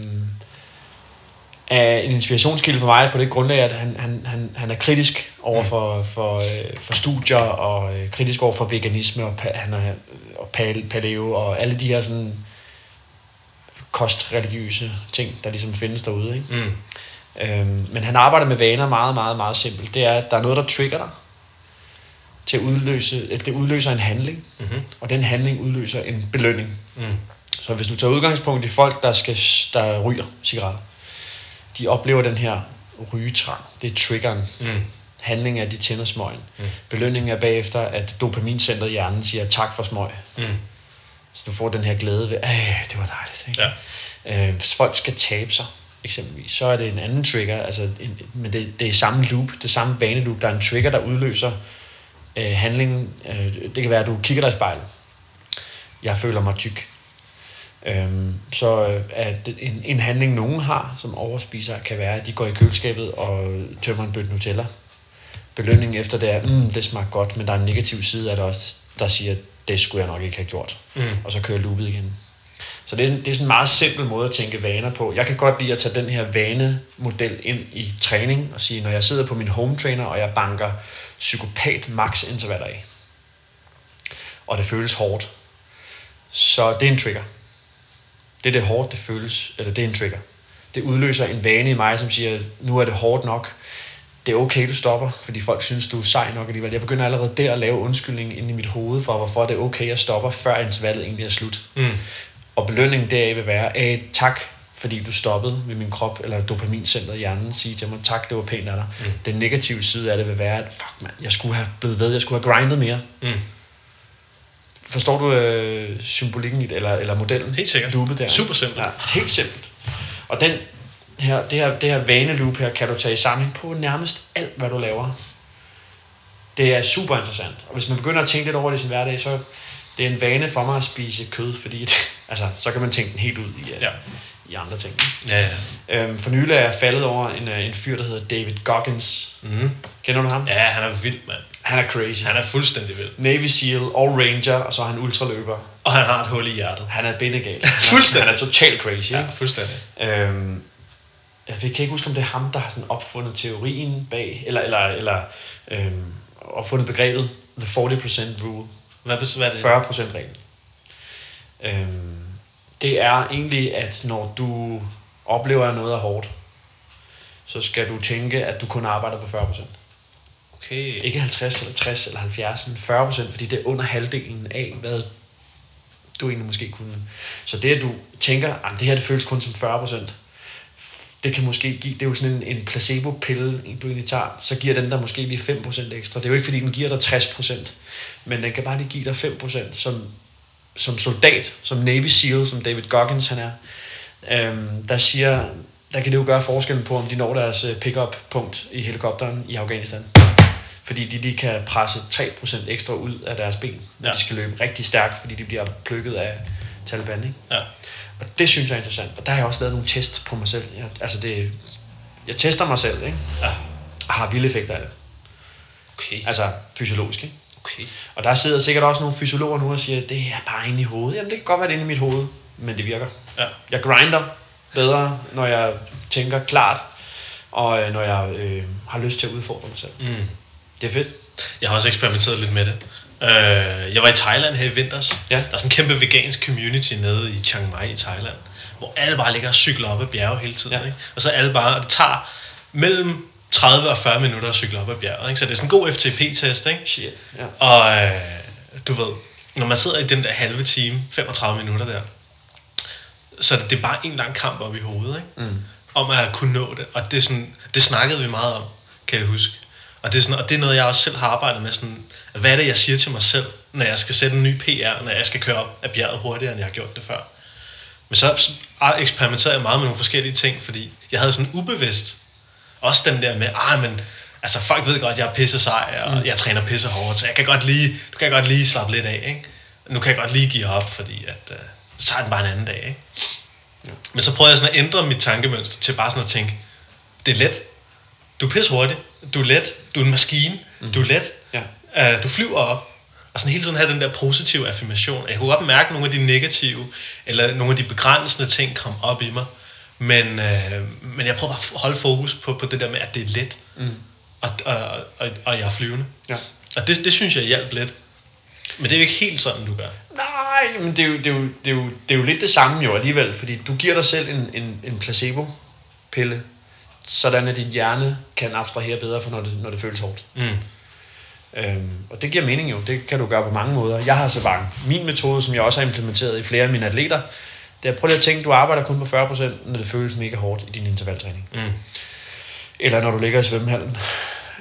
er en inspirationskilde for mig på det grundlag, at han, han, han, han er kritisk over for, for, øh, for studier, og øh, kritisk over for veganisme, og, han er, og paleo, og alle de her sådan... kostreligiøse ting, der ligesom findes derude, ikke? Mm. Øhm, men han arbejder med vaner meget, meget, meget simpelt. Det er, at der er noget, der trigger dig til at udløse, at det udløser en handling, mm-hmm. og den handling udløser en belønning. Mm. Så hvis du tager udgangspunkt i folk, der, skal, der ryger cigaretter, de oplever den her rygetrang. Det er triggeren. Mm. Handlingen er, at de tænder smøgen. Mm. Belønningen er bagefter, at dopamincentret i hjernen siger tak for smøg. Mm. Så du får den her glæde ved, at det var dejligt. Ikke? Ja. Øh, hvis folk skal tabe sig, eksempelvis, så er det en anden trigger. Altså en, men det, det er samme loop, det samme baneloop. Der er en trigger, der udløser øh, handlingen. Øh, det kan være, at du kigger dig i spejlet. Jeg føler mig tyk. Øh, så at en, en handling, nogen har, som overspiser, kan være, at de går i køleskabet og tømmer en bøtte Nutella. Belønningen efter det er, mm, det smagte godt, men der er en negativ side af det også, der siger, det skulle jeg nok ikke have gjort. Mm. Og så kører loopet igen. Så det er, det er sådan en meget simpel måde at tænke vaner på. Jeg kan godt lide at tage den her vanemodel ind i træning og sige, når jeg sidder på min home trainer, og jeg banker psykopat max intervaller af, og det føles hårdt, så det er en trigger. Det er det hårdt, det føles, eller det er en trigger. Det udløser en vane i mig, som siger, nu er det hårdt nok. Det er okay, du stopper, fordi folk synes, du er sej nok alligevel. Jeg begynder allerede der at lave undskyldning ind i mit hoved for, hvorfor det er okay, jeg stopper, før intervallet egentlig er slut. Mm. Og belønningen deraf vil være, tak fordi du stoppede ved min krop, eller dopamincentret i hjernen, sige til mig, tak, det var pænt af dig. Mm. Den negative side af det vil være, at fuck mand, jeg skulle have blevet ved, jeg skulle have grindet mere. Mm. Forstår du øh, symbolikken eller, eller modellen? Helt sikkert. Loopet der. Super simpelt. Ja, helt simpelt. Og den her, det her, det her vaneloop her, kan du tage i sammenhæng på nærmest alt, hvad du laver. Det er super interessant. Og hvis man begynder at tænke lidt over det i sin hverdag, så det er en vane for mig at spise kød, fordi det, altså, så kan man tænke den helt ud i, ja. I andre ting. Ja, ja. Øhm, for nylig er jeg faldet over en, en fyr, der hedder David Goggins. Mm. Kender du ham? Ja, han er vild, mand. Han er crazy. Han er fuldstændig vild. Navy SEAL, All Ranger, og så er han ultraløber. Og han har et hul i hjertet. Han er benegal. Fuldstændig. Han er totalt crazy. Ja, fuldstændig. Øhm, jeg kan ikke huske, om det er ham, der har sådan opfundet teorien bag, eller, eller, eller øhm, opfundet begrebet The forty percent Rule. Hvad er det? fyrre procent reglen. Øhm, det er egentlig, at når du oplever noget er hårdt, så skal du tænke, at du kun arbejder på fyrre procent. Okay. Ikke halvtreds eller tres eller halvfjerds, men fyrre procent, fordi det er under halvdelen af, hvad du egentlig måske kunne. Så det, at du tænker, at det her det føles kun som fyrre procent, det kan måske give, det er jo sådan en, en placebo-pille, du egentlig tager, så giver den der måske lige fem procent ekstra. Det er jo ikke, fordi den giver dig tres procent, men den kan bare lige give dig fem procent, som, som soldat, som Navy SEAL, som David Goggins han er, øhm, der siger, der kan det jo gøre forskellen på, om de når deres pick-up-punkt i helikopteren i Afghanistan. Fordi de lige kan presse tre procent ekstra ud af deres ben, når ja. de skal løbe rigtig stærkt, fordi de bliver plukket af Taliban, ikke? Ja. Og det synes jeg er interessant, og der har jeg også lavet nogle tests på mig selv. Jeg, altså det, jeg tester mig selv, ikke? Ja. Og har vilde effekter af det. Okay. Altså fysiologisk, ikke? Okay. Og der sidder sikkert også nogle fysiologer nu og siger, det er bare inde i hovedet. Jamen det kan godt være det inde i mit hoved, men det virker. Ja. Jeg grinder bedre, når jeg tænker klart, og når jeg øh, har lyst til at udfordre mig selv. Mm. Det er fedt. Jeg har også eksperimenteret lidt med det. Øh, jeg var i Thailand her i vinters. Ja. Der er sådan en kæmpe vegansk community nede i Chiang Mai i Thailand, hvor alle bare ligger og cykler op ad bjerge hele tiden. Ja. Ikke? Og så alle bare, og det tager mellem tredive og fyrre minutter at cykle op ad bjerget. Ikke? Så det er sådan en god F T P-test. Ikke? Shit. Ja. Og øh, du ved, når man sidder i den der halve time, femogtredive minutter der, så det er bare en lang kamp op i hovedet, ikke? Mm. Om at kunne nå det. Og det, er sådan, det snakkede vi meget om, kan jeg huske. Og det, er sådan, og det er noget, jeg også selv har arbejdet med. Sådan, hvad er det, jeg siger til mig selv, når jeg skal sætte en ny P R, når jeg skal køre op af bjerget hurtigere, end jeg har gjort det før? Men så eksperimenterede jeg meget med nogle forskellige ting, fordi jeg havde sådan ubevidst også den der med, ah, men altså, folk ved godt, jeg er pisse sej, og mm. jeg træner pisse hårdt, så jeg kan godt lige, du kan godt lige slappe lidt af. Ikke? Nu kan jeg godt lige give op, fordi at, uh, så tager den bare en anden dag. Ikke? Ja. Men så prøvede jeg sådan at ændre mit tankemønster til bare sådan at tænke, det er let, du er pisse hurtig, du er let, du er en maskine, mm. du er let, ja. øh, du flyver op. Og sådan hele tiden have den der positive affirmation. Jeg kunne godt mærke, nogle af de negative, eller nogle af de begrænsende ting kom op i mig. Men, øh, men jeg prøver bare at holde fokus på, på det der med, at det er let, mm. og, og, og, og jeg er flyvende. Ja. Og det, det synes jeg hjalp lidt. Men det er jo ikke helt sådan, du gør. Nej, men det er jo, det er jo, det er jo, det er jo lidt det samme jo alligevel, fordi du giver dig selv en, en, en placebo-pille, sådan at din hjerne kan abstrahere bedre for, når det, når det føles hårdt. Mm. Øhm, og det giver mening jo. Det kan du gøre på mange måder. Jeg har så mange. Min metode, som jeg også har implementeret i flere af mine atleter, det er at prøve at tænke, du arbejder kun på fyrre procent, når det føles mega hårdt i din intervaltræning. Mm. Eller når du ligger i svømmehallen.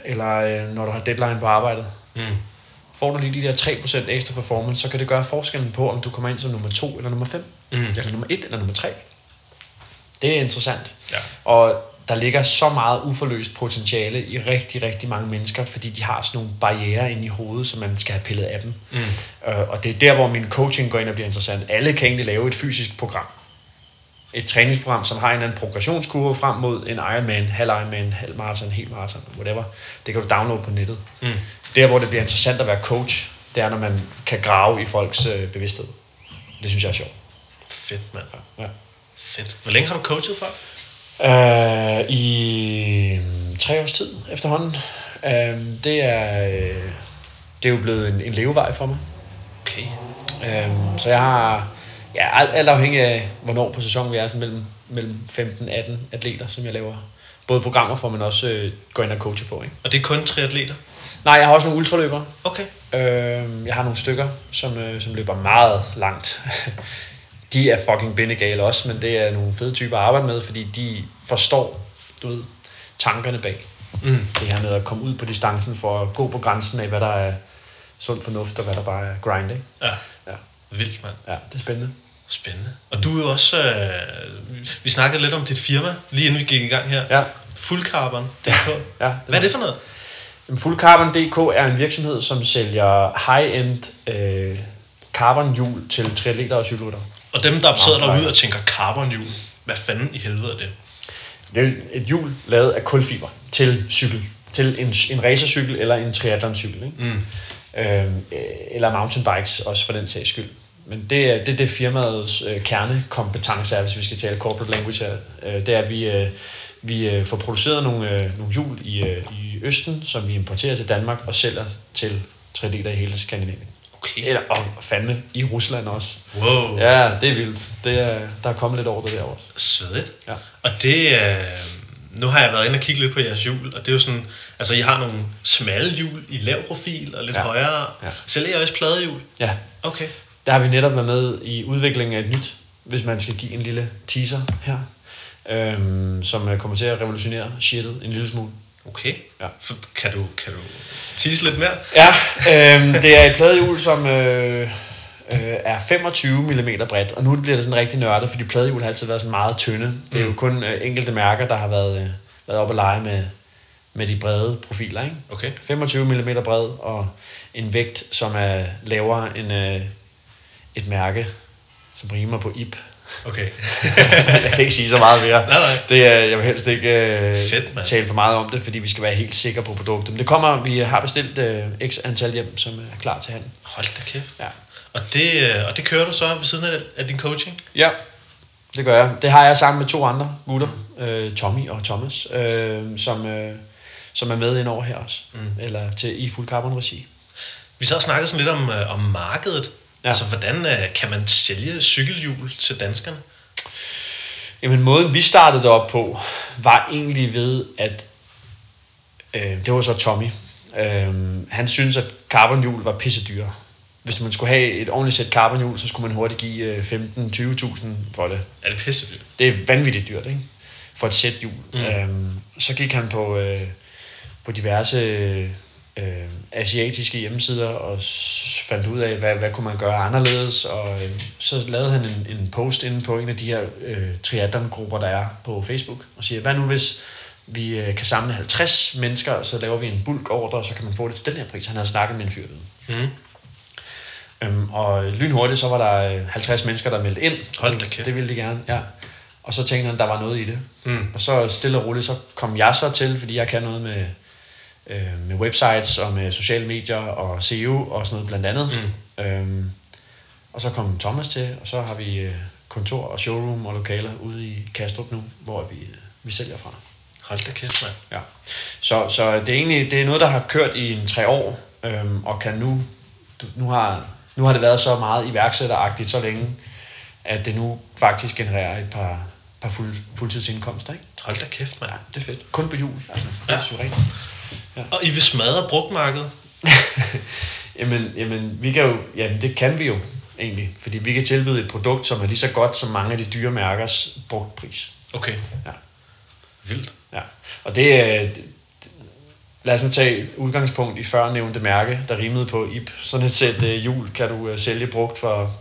Eller øh, når du har deadline på arbejdet. Mm. Får du lige de der tre procent ekstra performance, så kan det gøre forskellen på, om du kommer ind som nummer to eller nummer fem. Mm. Eller nummer et eller nummer tre. Det er interessant. Ja. Og der ligger så meget uforløst potentiale i rigtig, rigtig mange mennesker, fordi de har sådan nogle barrierer inde i hovedet, som man skal have pillet af dem. Mm. Og det er der, hvor min coaching går ind og bliver interessant. Alle kan egentlig lave et fysisk program. Et træningsprogram, som har en eller anden progressionskurve frem mod en Ironman, halv Ironman, halv maraton, hel maraton, whatever. Det kan du downloade på nettet. Mm. Der, hvor det bliver interessant at være coach, det er, når man kan grave i folks bevidsthed. Det synes jeg er sjovt. Fedt, mand. Ja. Fedt. Hvor længe har du coachet for? Uh, I tre års tid efterhånden. uh, det, er, uh, det er jo blevet en, en levevej for mig. Okay. uh, Så jeg har ja, alt, alt afhængig af hvornår på sæsonen vi er, sådan mellem, mellem femten til atten atleter, som jeg laver både programmer for, men også uh, går ind og coacher på, ikke? Og det er kun tre atleter? Nej, jeg har også nogle ultraløbere. Okay. uh, Jeg har nogle stykker, som, uh, som løber meget langt. de er fucking bindegale også, men det er nogle fede typer at arbejde med, fordi de forstår, du ved, tankerne bag. Mm. Det her med at komme ud på distancen for at gå på grænsen af, hvad der er sund fornuft og hvad der bare er grind, ikke? Ja, ja. Vildt, mand. Ja, det er spændende. Spændende. Og du er jo også... Øh, vi snakkede lidt om dit firma, lige inden vi gik i gang her. Ja. Full Carbon. Ja. Ja, hvad er det for noget? Full Carbon punktum d k er en virksomhed, som sælger high-end øh, carbonhjul til triatleter og cykelryttere. Og dem, der sidder derude og tænker carbonhjul, hvad fanden i helvede er det? Det er et hjul lavet af kulfiber til cykel. Til en, en racercykel eller en triathloncykel, ikke? Mm. Øh, eller mountainbikes, også for den sags skyld. Men det er det, det firmaets øh, kernekompetence er, hvis vi skal tale corporate language her. Øh, det er, at vi... Øh, Vi får produceret nogle, nogle hjul i, i Østen, som vi importerer til Danmark og sælger til triatleter i hele Skandinavien. Okay. Eller, og fandme i Rusland også. Wow. Ja, det er vildt. Det er, der er kommet lidt over det der også. Svedigt. Ja. Og det... Nu har jeg været inde og kigge lidt på jeres hjul, og det er jo sådan... Altså, I har nogle smalle hjul i lav profil og lidt ja. højere. Ja. Sælger I også pladehjul? Ja. Okay. Der har vi netop været med i udviklingen af et nyt, hvis man skal give en lille teaser her. Øhm, som kommer til at revolutionere shitet en lille smule. Okay. Ja. Kan du, kan du tease lidt mere? Ja, øhm, det er et pladehjul, som øh, øh, er femogtyve millimeter bredt, og nu bliver det sådan rigtig nørdet, fordi pladehjul har altid været sådan meget tynde. Det er jo kun øh, enkelte mærker, der har været, øh, været oppe at lege med, med de brede profiler, ikke? Okay. femogtyve millimeter bred og en vægt, som er lavere end øh, et mærke, som rimer på I B. Okay. Jeg kan ikke sige så meget mere. Nej, nej. Det er, jeg vil helst ikke uh, Fedt, tale for meget om det, fordi vi skal være helt sikre på produktet. Men det kommer, vi har bestilt uh, x antal hjem, som er klar til handel. Hold da kæft. Ja. Og, det, og det kører du så ved siden af, af din coaching? Ja, det gør jeg. Det har jeg sammen med to andre gutter, mm. uh, Tommy og Thomas, uh, som, uh, som er med ind over her også. Mm. Eller til i Full Carbon regi. Vi så har snakket sådan lidt om, uh, om markedet. Ja. Altså, hvordan kan man sælge cykelhjul til danskerne? Jamen, måden vi startede derop på, var egentlig ved, at... Øh, det var så Tommy. Øh, han syntes, at carbonhjul var pissedyre. Hvis man skulle have et ordentligt sæt carbonhjul, så skulle man hurtigt give femten til tyve tusind for det. Er det pissedyrt? Det er vanvittigt dyrt, ikke? For et sæt hjul. Mm. Øh, så gik han på, øh, på diverse... Øh, asiatiske hjemmesider og fandt ud af, hvad, hvad kunne man gøre anderledes, og øh, så lavede han en, en post inde på en af de her øh, triathlon-grupper, der er på Facebook, og siger, hvad nu hvis vi øh, kan samle halvtreds mennesker, og så laver vi en bulk-ordre, og så kan man få det til den her pris. Han havde snakket med en fyr. Mm. Øhm, og lynhurtigt, så var der halvtreds mennesker, der meldte ind. Hold da kæft. Det ville de gerne, ja. Og så tænkte han, der var noget i det. Mm. Og så stille og roligt, så kom jeg så til, fordi jeg kan noget med med websites og med sociale medier og S E O og sådan noget blandt andet. Mm. Øhm, og så kom Thomas til, og så har vi kontor og showroom og lokaler ude i Kastrup nu, hvor vi, vi sælger fra. Hold da kæft, mand. Ja. Så, så det er egentlig det er noget, der har kørt i en tre år, øhm, og kan nu, nu, har, nu har det været så meget iværksætteragtigt så længe, at det nu faktisk genererer et par... par fuld, fuldtidsindkomster, ikke? Hold da kæft, mand. Ja, det er fedt. Kun på jul. Altså, det er suverænt. Ja. Og I vil smadre brugtmarkedet? jamen, jamen, vi kan jo, jamen, det kan vi jo egentlig, fordi vi kan tilbyde et produkt, som er lige så godt som mange af de dyre mærkers brugtpris. Okay. Ja. Vildt. Ja. Og det er... Lad os nu tage udgangspunkt i førnævnte mærke, der rimede på I B. Sådan et sæt øh, jul kan du øh, sælge brugt for...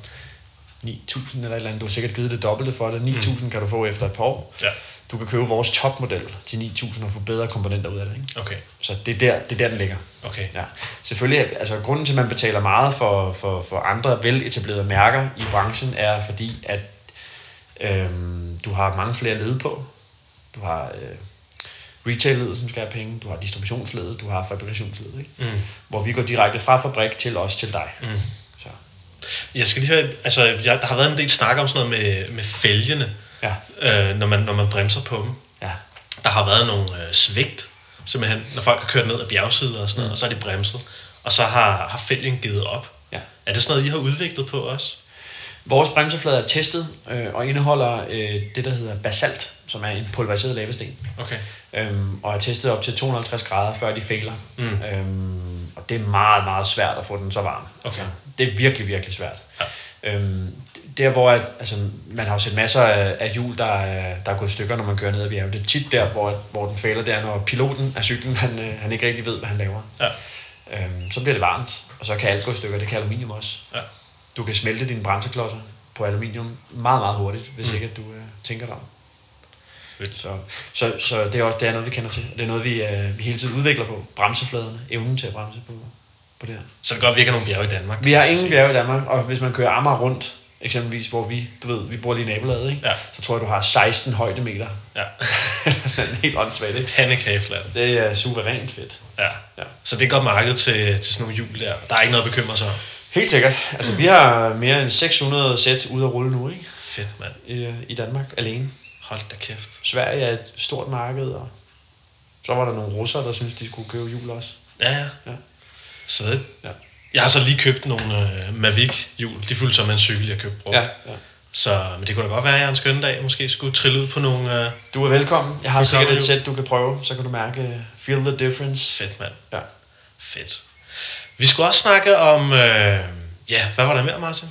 ni tusind eller et eller andet. Du har sikkert givet det dobbelte for det. ni tusind mm. kan du få efter et par år. Ja. Du kan købe vores topmodel til ni tusind og få bedre komponenter ud af det, ikke? Okay. Så det er, der, det er der, den ligger. Okay. Ja. Selvfølgelig, altså grunden til, at man betaler meget for, for, for andre veletablerede mærker i branchen, er fordi, at øhm, du har mange flere led på. Du har øh, retail-ledet, som skal have penge. Du har distributionsledet. Du har fabrikationsledet, ikke? Mm. Hvor vi går direkte fra fabrik til os til dig. Mm. Jeg skal lige høre, altså jeg, der har været en del snak om sådan noget med, med fælgene, ja. øh, når, man, når man bremser på dem. Ja. Der har været nogle øh, svigt, simpelthen, når folk har kørt ned ad bjergsider og sådan noget, mm. og så er de bremset, og så har, har fælgen givet op. Ja. Er det sådan noget, I har udviklet på også? Vores bremseflade er testet øh, og indeholder øh, det, der hedder basalt, som er en pulveriseret lavesten. Okay. Øhm, og er testet op til to hundrede og halvtreds grader, før de fejler. Mm. Øhm, Og det er meget, meget svært at få den så varm. Okay. Det er virkelig, virkelig svært. Ja. Øhm, der hvor at, altså, man har jo set masser af, af hjul, der er, der er gået i stykker, når man kører ned ad bjerget. Det er tit der, hvor, hvor den fejler, der når piloten af cyklen, han, han ikke rigtig ved, hvad han laver. Ja. Øhm, så bliver det varmt, og så kan alt gå i stykker. Det kan aluminium også. Ja. Du kan smelte dine bremseklodser på aluminium meget, meget hurtigt, hvis mm. ikke at du øh, tænker dig om. Så, så, så det er også det er noget, vi kender til. Det er noget, vi, øh, vi hele tiden udvikler på. Bremsefladerne, evnen til at bremse på, på det her. Så det godt, vi ikke har nogen bjerge i Danmark. Vi har ingen bjerge i Danmark, og hvis man kører Amager rundt, eksempelvis, hvor vi, du ved, vi bor lige i nabolaget, ikke? Ja. Så tror jeg, du har seksten højdemeter. Ja. Sådan helt åndssvagt, ikke? Pandekageflad. Det er suverænt fedt. Ja. Ja. Så det er godt markedet til, til sådan nogle hjul der. Der er ikke noget at bekymre sig om. Helt sikkert. Altså, mm. vi har mere end seks hundrede sæt ude at rulle nu, ikke? Fedt, mand. I, I Danmark, alene. Hold da kæft. Sverige er et stort marked, og så var der nogle russere, der syntes, de skulle købe hjul også. Ja, ja. Ja. Svedigt. Ja. Jeg har så lige købt nogle øh, Mavic-hjul. De fyldte så med en cykel, jeg købte brugt. Ja, ja. Så men det kunne da godt være, at jeg en skøn dag måske skulle trille ud på nogle... Øh, du er velkommen. Jeg har sikkert et sæt, du kan prøve. Så kan du mærke feel the difference. Fedt, mand. Ja. Fedt. Vi skulle også snakke om... Øh, ja, hvad var der mere, Martin?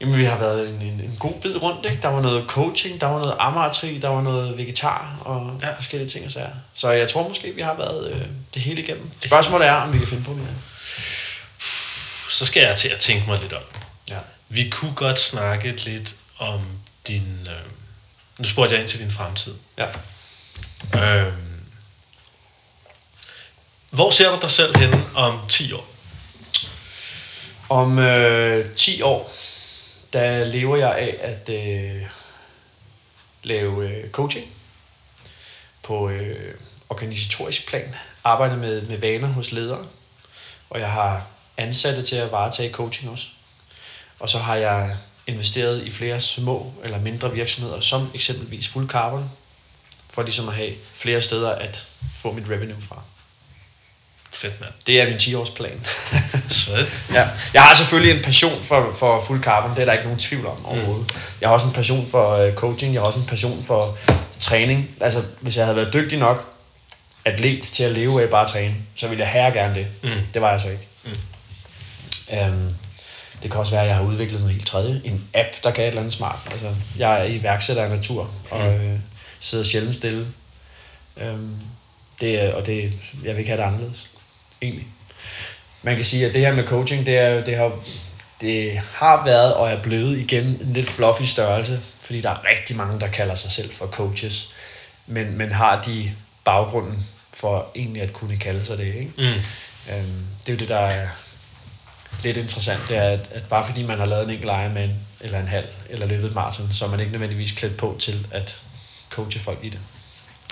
Jamen, vi har været en, en, en god bid rundt, ikke? Der var noget coaching, der var noget amatri, der var noget vegetar og ja. forskellige ting og sager. Så jeg tror måske, vi har været øh, det hele igennem. Det spørgsmålet er, om vi kan finde på mere. Så skal jeg til at tænke mig lidt om. Ja. Vi kunne godt snakke lidt om din... Øh... Nu spurgte jeg ind til din fremtid. Ja. Øh... Hvor ser du dig selv henne om ti år? Om øh, ti år... der lever jeg af at øh, lave øh, coaching på øh, organisatorisk plan, arbejde med, med vaner hos ledere, og jeg har ansatte til at varetage coaching også. Og så har jeg investeret i flere små eller mindre virksomheder, som eksempelvis Full Carbon, for ligesom at have flere steder at få mit revenue fra. Fedt, mand. Det er min ti-årsplan. Svedt. Ja. Jeg har selvfølgelig en passion for, for Full Carbon, det er der ikke nogen tvivl om overhovedet. Mm. Jeg har også en passion for coaching, jeg har også en passion for træning. Altså, hvis jeg havde været dygtig nok atlet til at leve af bare at træne, så ville jeg herre gerne det. Mm. Det var jeg så ikke. Mm. Um, det kan også være, at jeg har udviklet noget helt tredje. En app, der kan et eller andet smart. Altså, jeg er iværksætter af natur, og mm. øh, sidder sjældent stille. Um, det, og det, jeg vil ikke have det anderledes. Egentlig. Man kan sige, at det her med coaching, det, er, det, har, det har været og er blevet igen en lidt fluffy størrelse, fordi der er rigtig mange, der kalder sig selv for coaches, men, men har de baggrunden for egentlig at kunne kalde sig det, ikke? Mm. Øhm, det er jo det, der er lidt interessant, det er, at, at bare fordi man har lavet en enkelt Ironman, eller en halv, eller løbet maraton, så er man ikke nødvendigvis klædt på til at coache folk i det.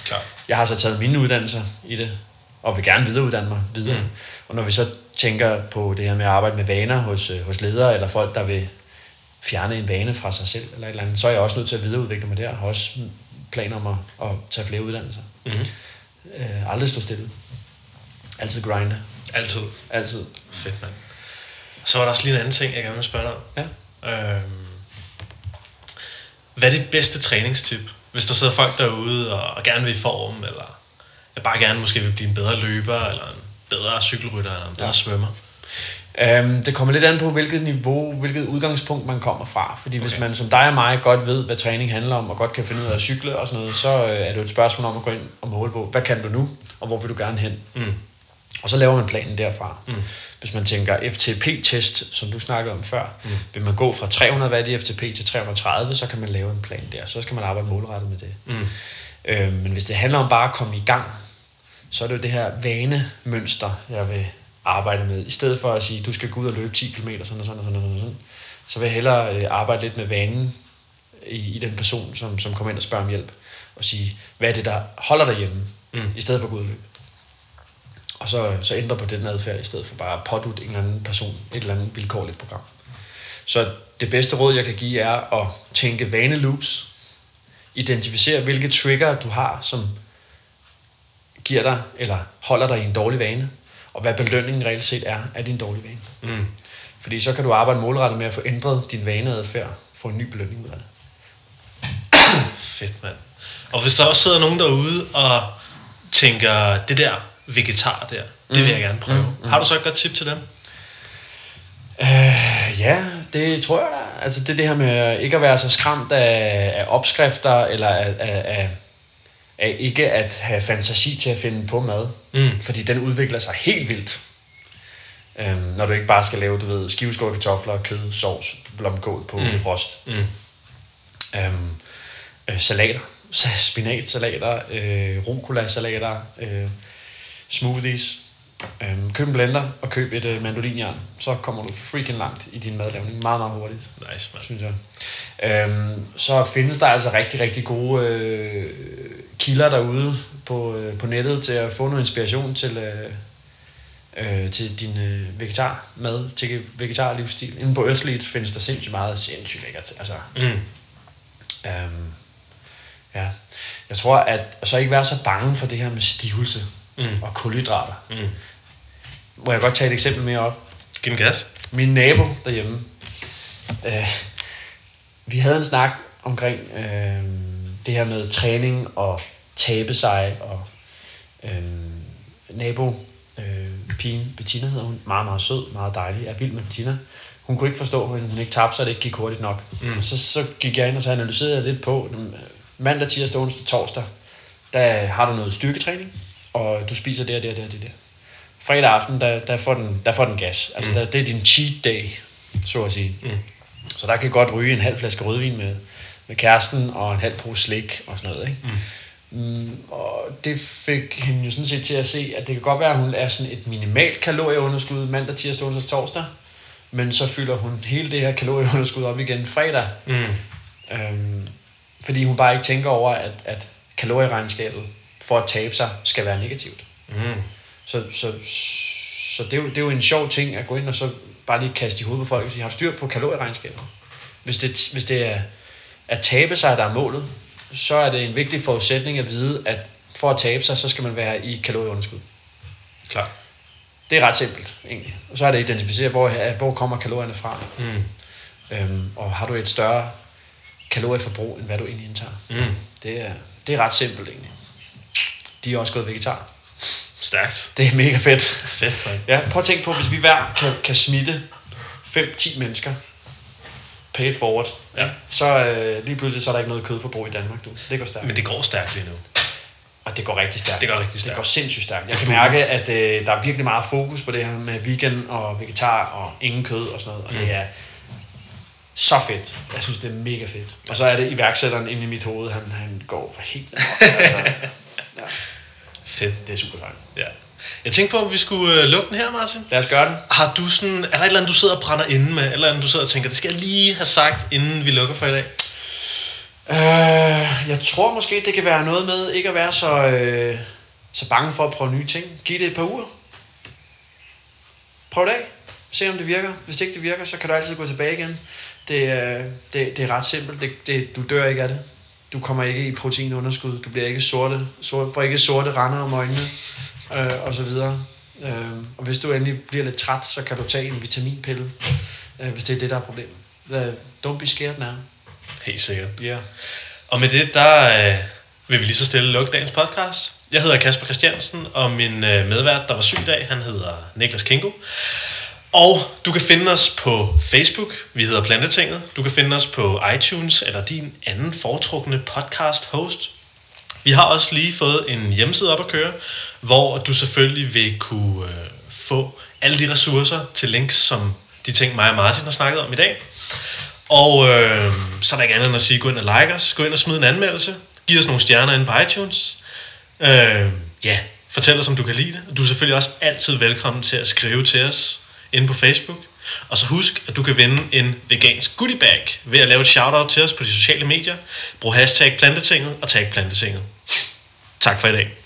Klar. Jeg har så taget mine uddannelser i det, og vil gerne videreuddanne mig videre. Mm. Og når vi så tænker på det her med at arbejde med vaner hos, hos ledere, eller folk, der vil fjerne en vane fra sig selv, eller et eller andet, så er jeg også nødt til at videreudvikle mig der, og har også planer om at, at tage flere uddannelser. Mm. Øh, aldrig stå stille. Altid grinde. Altid? Altid. Fedt, mand. Så var der også lige en anden ting, jeg gerne vil spørge dig om. Ja. Øhm, hvad er dit bedste træningstip? Hvis der sidder folk derude, og, og gerne vil i form, eller... Jeg bare gerne måske vil blive en bedre løber, eller en bedre cykelrytter, eller en bedre ja. svømmer. Øhm, det kommer lidt an på, hvilket niveau, hvilket udgangspunkt man kommer fra. Fordi okay. hvis man som dig og mig godt ved, hvad træning handler om, og godt kan finde ud af at cykle og sådan noget, så er det jo et spørgsmål om at gå ind og måle på, hvad kan du nu, og hvor vil du gerne hen? Mm. Og så laver man planen derfra. Mm. Hvis man tænker F T P-test, som du snakkede om før, mm. vil man gå fra tre hundrede watt i F T P til tre hundrede og tredive, så kan man lave en plan der. Så skal man arbejde målrettet med det. Mm. Øhm, men hvis det handler om bare at komme i gang, så er det jo det her vanemønster, jeg vil arbejde med. I stedet for at sige, du skal gå ud og løbe ti kilometer, sådan og sådan og sådan, og sådan, og sådan så vil jeg hellere øh, arbejde lidt med vanen i, i den person, som, som kommer ind og spørger om hjælp, og sige, hvad er det, der holder dig hjemme, mm. i stedet for at gå ud og løbe. Og så, så ændre på den adfærd, i stedet for bare at pådutte en eller anden person, et eller andet vilkårligt program. Så det bedste råd, jeg kan give, er at tænke vaneloops, identificere, hvilke trigger du har, som giver dig eller holder dig i en dårlig vane, og hvad belønningen reelt set er af din dårlige vane. Mm. Fordi så kan du arbejde målrettet med at få ændret din vaneadfærd, få en ny belønning ud af det. Fedt, mand. Og hvis der også sidder nogen derude og tænker, det der, vegetar der. Det vil jeg gerne prøve. Mm, mm. Har du så et godt tip til dem? Øh, ja, det tror jeg da. Altså det er det her med ikke at være så skræmt af, af opskrifter, eller af, af, af, af ikke at have fantasi til at finde på mad. Mm. Fordi den udvikler sig helt vildt. Øh, når du ikke bare skal lave, du ved, skiveskål, kartofler, kød, sovs, blomkål på mm. frost. Mm. Øh, øh, salater. Spinatsalater, øh, rucola-salater, øh, smoothies. Øhm, køb en blender og køb et øh, mandolinjern. Så kommer du freaking langt i din madlavning. Meget, meget hurtigt. Nice, man. Synes jeg. Øhm, så findes der altså rigtig, rigtig gode øh, kilder derude på, øh, på nettet til at få noget inspiration til, øh, øh, til din øh, vegetarmad, til vegetarlivsstil. Inden på Earth Eats findes der sindssygt meget, sindssygt lækkert. Altså, mm. øhm, ja. Jeg tror, at så ikke være så bange for det her med stivelse. Mm. Og kulhydrater. Mm. Må jeg godt tage et eksempel mere op? Giv en gas. Min nabo derhjemme. Øh, vi havde en snak omkring øh, det her med træning og tabe sig. Og øh, nabo, øh, pigen Bettina hedder hun. Meget, meget sød, meget dejlig. Er vild med Bettina. Hun kunne ikke forstå, at hun ikke tabte sig, og det ikke gik hurtigt nok. Mm. Så, så gik jeg ind og så analyserede jeg lidt på. Mandag, tirsdag, onsdag, torsdag, der har du noget styrketræning. Og du spiser der, der, der, der, der. Fredag aften, der, der, får, den, der får den gas. Altså, mm. der, det er din cheat day, så at sige. Mm. Så der kan godt ryge en halv flaske rødvin med, med kæresten, og en halv pose slik og sådan noget, ikke? Mm. Mm, og det fik hende jo sådan set til at se, at det kan godt være, at hun er sådan et minimalt kalorieunderskud mandag, tirsdag, onsdag, torsdag. Men så fylder hun hele det her kalorieunderskud op igen fredag. Mm. Øhm, fordi hun bare ikke tænker over, at, at kalorieregnskabet for at tabe sig, skal være negativt. Mm. Så, så, så det, er jo, det er jo en sjov ting at gå ind og så bare lige kaste i hovedet på folk og sige, har du styr på kalorieregnskabet? Hvis det, hvis det er at tabe sig, der er målet, så er det en vigtig forudsætning at vide, at for at tabe sig, så skal man være i kalorieunderskud. Klar. Det er ret simpelt, egentlig. Og så er det at identificere, hvor, hvor kommer kalorierne fra. Mm. Øhm, og har du et større kalorieforbrug, end hvad du egentlig indtager? Mm. Det, er, det er ret simpelt, egentlig. De er også gået vegetar. Stærkt. Det er mega fedt. Fedt, man. Ja, prøv at tænke på, hvis vi hver kan, kan smitte fem til ti mennesker, paid forward, ja. Så øh, lige pludselig så er der ikke noget kødforbrug i Danmark. Du. Det går stærkt. Men det går stærkt lige nu. Og det går rigtig stærkt. Det går rigtig stærkt. Det går sindssygt stærkt. Jeg kan mærke, at øh, der er virkelig meget fokus på det her med vegan og vegetar og ingen kød og sådan noget. Og mm. det er så fedt. Jeg synes, det er mega fedt. Og så er det iværksætteren inde i mit hoved, han, han går for helt nærmest. Altså, ja. Fedt, det er super sejt. Ja. Jeg tænkte på, om vi skulle øh, lukke den her, Martin. Lad os gøre den. Har du sådan, er der et eller andet, du sidder og brænder inde med? Et eller andet, du sidder og tænker, det skal jeg lige have sagt, inden vi lukker for i dag? Øh, jeg tror måske, det kan være noget med ikke at være så, øh, så bange for at prøve nye ting. Giv det et par uger. Prøv det af. Se om det virker. Hvis det ikke det virker, så kan du altid gå tilbage igen. Det, øh, det, det er ret simpelt. Det, det, du dør ikke af det. Du kommer ikke i proteinunderskud, du bliver ikke sorte, sort, får ikke sorte render om øjnene, øh, og så videre. Øh, og hvis du endelig bliver lidt træt, så kan du tage en vitaminpille, øh, hvis det er det, der er problemet. Don't be scared now. Helt sikkert. Yeah. Og med det, der øh, vil vi lige så stille lukke dagens podcast. Jeg hedder Kasper Christiansen, og min øh, medvært, der var syg i dag, han hedder Niklas Kingo. Og du kan finde os på Facebook, vi hedder Plantetinget. Du kan finde os på iTunes eller din anden foretrukne podcast host. Vi har også lige fået en hjemmeside op at køre, hvor du selvfølgelig vil kunne øh, få alle de ressourcer til links, som de ting mig og Martin har snakket om i dag. Og øh, så er der ikke andet end at sige, gå ind og like os, gå ind og smid en anmeldelse, giv os nogle stjerner inde på iTunes. Øh, ja, fortæl os, om du kan lide det. Du er selvfølgelig også altid velkommen til at skrive til os inde på Facebook. Og så husk, at du kan vinde en vegansk goodiebag ved at lave et shoutout til os på de sociale medier. Brug hashtag Plantetinget og tag Plantetinget. Tak for i dag.